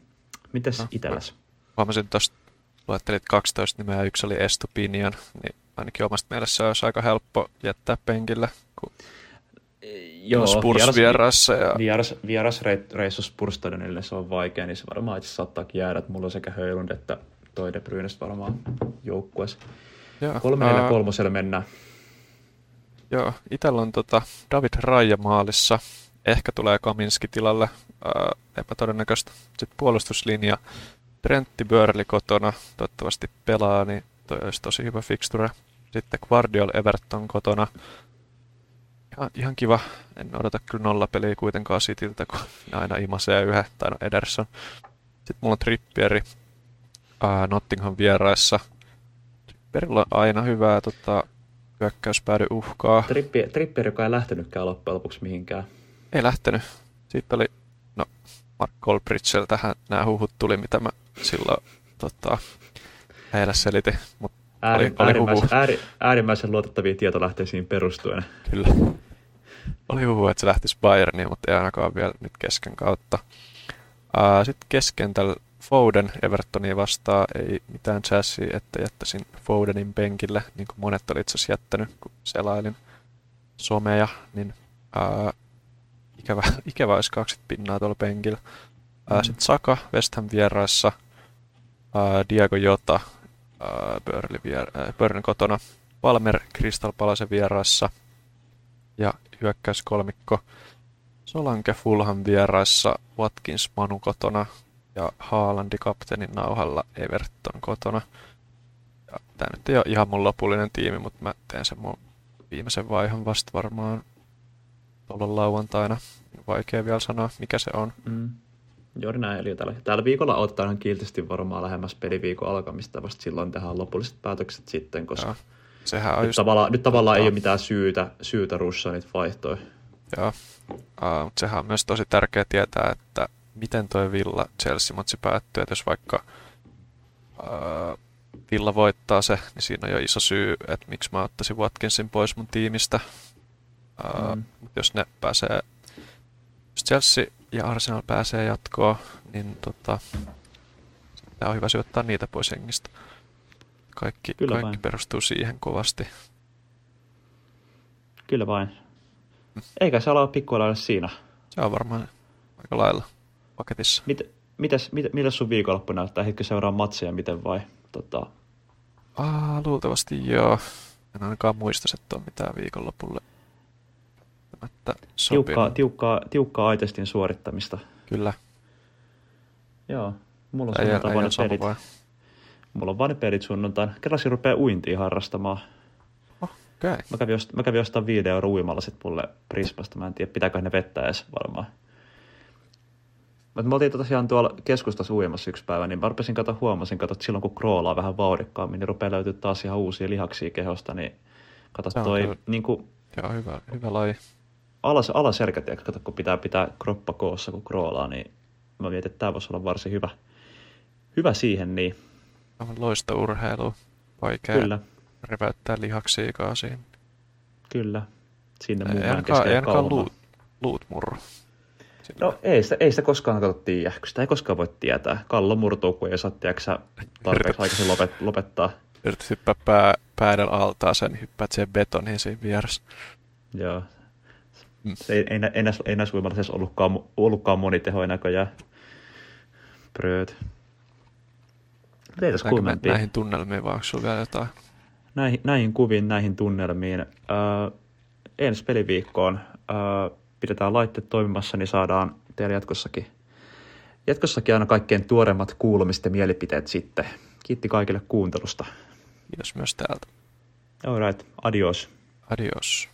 Mites itelläs? Huomasin tuosta, luettelit 12 nimeä, yksi oli Estupiñán, niin ainakin omasta mielessä olisi aika helppo jättää penkillä, kun joo, Spurs vierassa. Ja... Vierasreissu Spurs-stadionille, se on vaikea, niin se varmaan itse saattaakin jäädä, että mulla on sekä Højlund että toi De Bruyne varmaan joukkueessa. 3-4-3 mennään. Joo, itellä on David Raja maalissa. Ehkä tulee Kaminski tilalle, epätodennäköistä. Sitten puolustuslinja. Trentti Börli kotona, toivottavasti pelaa, niin toi olisi tosi hyvä fixture. Sitten Guardiol Everton kotona. Ihan kiva, en odota kyllä nollapeliä kuitenkaan Cityltä, kun aina imasee yhden, tai no Ederson. Sitten mulla on Trippieri Nottingham vieraissa. Tripperillä on aina hyvää hyökkäyspäädy uhkaa. Trippier, joka ei lähtenytkään loppujen lopuksi mihinkään. Ei lähtenyt. Siitä oli Mark Colbridgeltä tähän nämä huhut tuli, mitä mä silloin heillä selitin. Mut äärimmäisen luotettavia tietolähteisiin perustuen. Kyllä. Oli huhu, että se lähtisi Bayerniin, mutta ei ainakaan vielä nyt kesken kautta. Sitten kesken tällä Foden Evertoniin vastaan, ei mitään chassiä, että jättäisin Fodenin penkille, niin kuin monet oli itse asiassa jättänyt, kun selailin someja, niin ikävä olisi 20 pinnaa tuolla penkillä. Sitten Saka West Ham vieraissa, Diego Jota Burnley kotona, Palmer Crystal Palacen vieraissa ja hyökkäyskolmikko Solanke Fulham vieraissa, Watkins Manu kotona ja Haalandi kapteenin nauhalla Everton kotona. Ja tää nyt ei ole ihan mun lopullinen tiimi, mutta mä teen sen mun viimeisen vaihan vasta varmaan tuolla lauantaina. Vaikea vielä sanoa, mikä se on. Juuri näin, eli tällä viikolla otetaan ihan kiltisti varmaan lähemmäs peliviikon alkamista, vasta silloin tehdään lopulliset päätökset sitten, koska nyt tavallaan ei ole mitään syytä russaa niitä vaihtoja. Joo, mutta sehän on myös tosi tärkeää tietää, että miten toi Villa-Chelsea-matsi päättyy, että jos vaikka Villa voittaa se, niin siinä on jo iso syy, että miksi mä ottaisin Watkinsin pois mun tiimistä. Jos ne pääsee, jos Chelsea ja Arsenal pääsee jatkoon, niin tää on hyvä syöttää niitä pois hengistä. Kaikki perustuu siihen kovasti. Kyllä vain. Eikä se ala pikkuilla siinä. Se on varmaan aika lailla paketissa. Miten sun viikonloppu näyttää? Ehdätkö seuraa matseja miten vai? Luultavasti joo. En ainakaan muistaisi, että on mitään viikonlopulle. Tiukkaa aitestin suorittamista. Kyllä. Joo, mulla on vain pelit sunnuntaina. Kerrankin rupeaa uintiin harrastamaan. Okay. Mä kävin jostain 5 euroa uimalla sit mulle Prismasta. Mä en tiedä, pitääkö ne vettä edes varmaan. Mutta me oltiin tosiaan tuolla keskustassa uimassa yksi päivä, niin huomasin, että silloin kun kroolaa vähän vauhdikkaammin, niin rupeaa löytyä taas ihan uusia lihaksia kehosta, niin Joo, hyvä laji. Alaselkä, kato, kun pitää kroppa koossa, kun kroolaa, niin mä mietin, että tää voisi olla varsin hyvä siihen, niin... Aivan loista urheilua. Vaikea repäyttää lihaksiikaa siinä. Kyllä. Sinne muuhan keskellä kalmaa. Luut murru. No ei sitä koskaan tiedä, kun sitä ei koskaan voi tietää. Kallo murtuu, kun ei saa tarpeeksi aikaisin lopettaa. Yrität hyppää päädellä altaaseen, niin hyppäät siihen betoniin siinä vieressä. Joo. Ei näissä uimalaisessa ollutkaan monitehoja näköjään. Prööt. Teetäs kummempia. Näihin tunnelmiin, vai onko sulla vielä jotain? Näihin kuviin, näihin tunnelmiin. Ensi peliviikkoon pidetään laitteet toimimassa, niin saadaan teille jatkossakin aina kaikkein tuoremmat kuulumiset ja mielipiteet sitten. Kiitti kaikille kuuntelusta. Kiitos myös täältä. All right. Adios.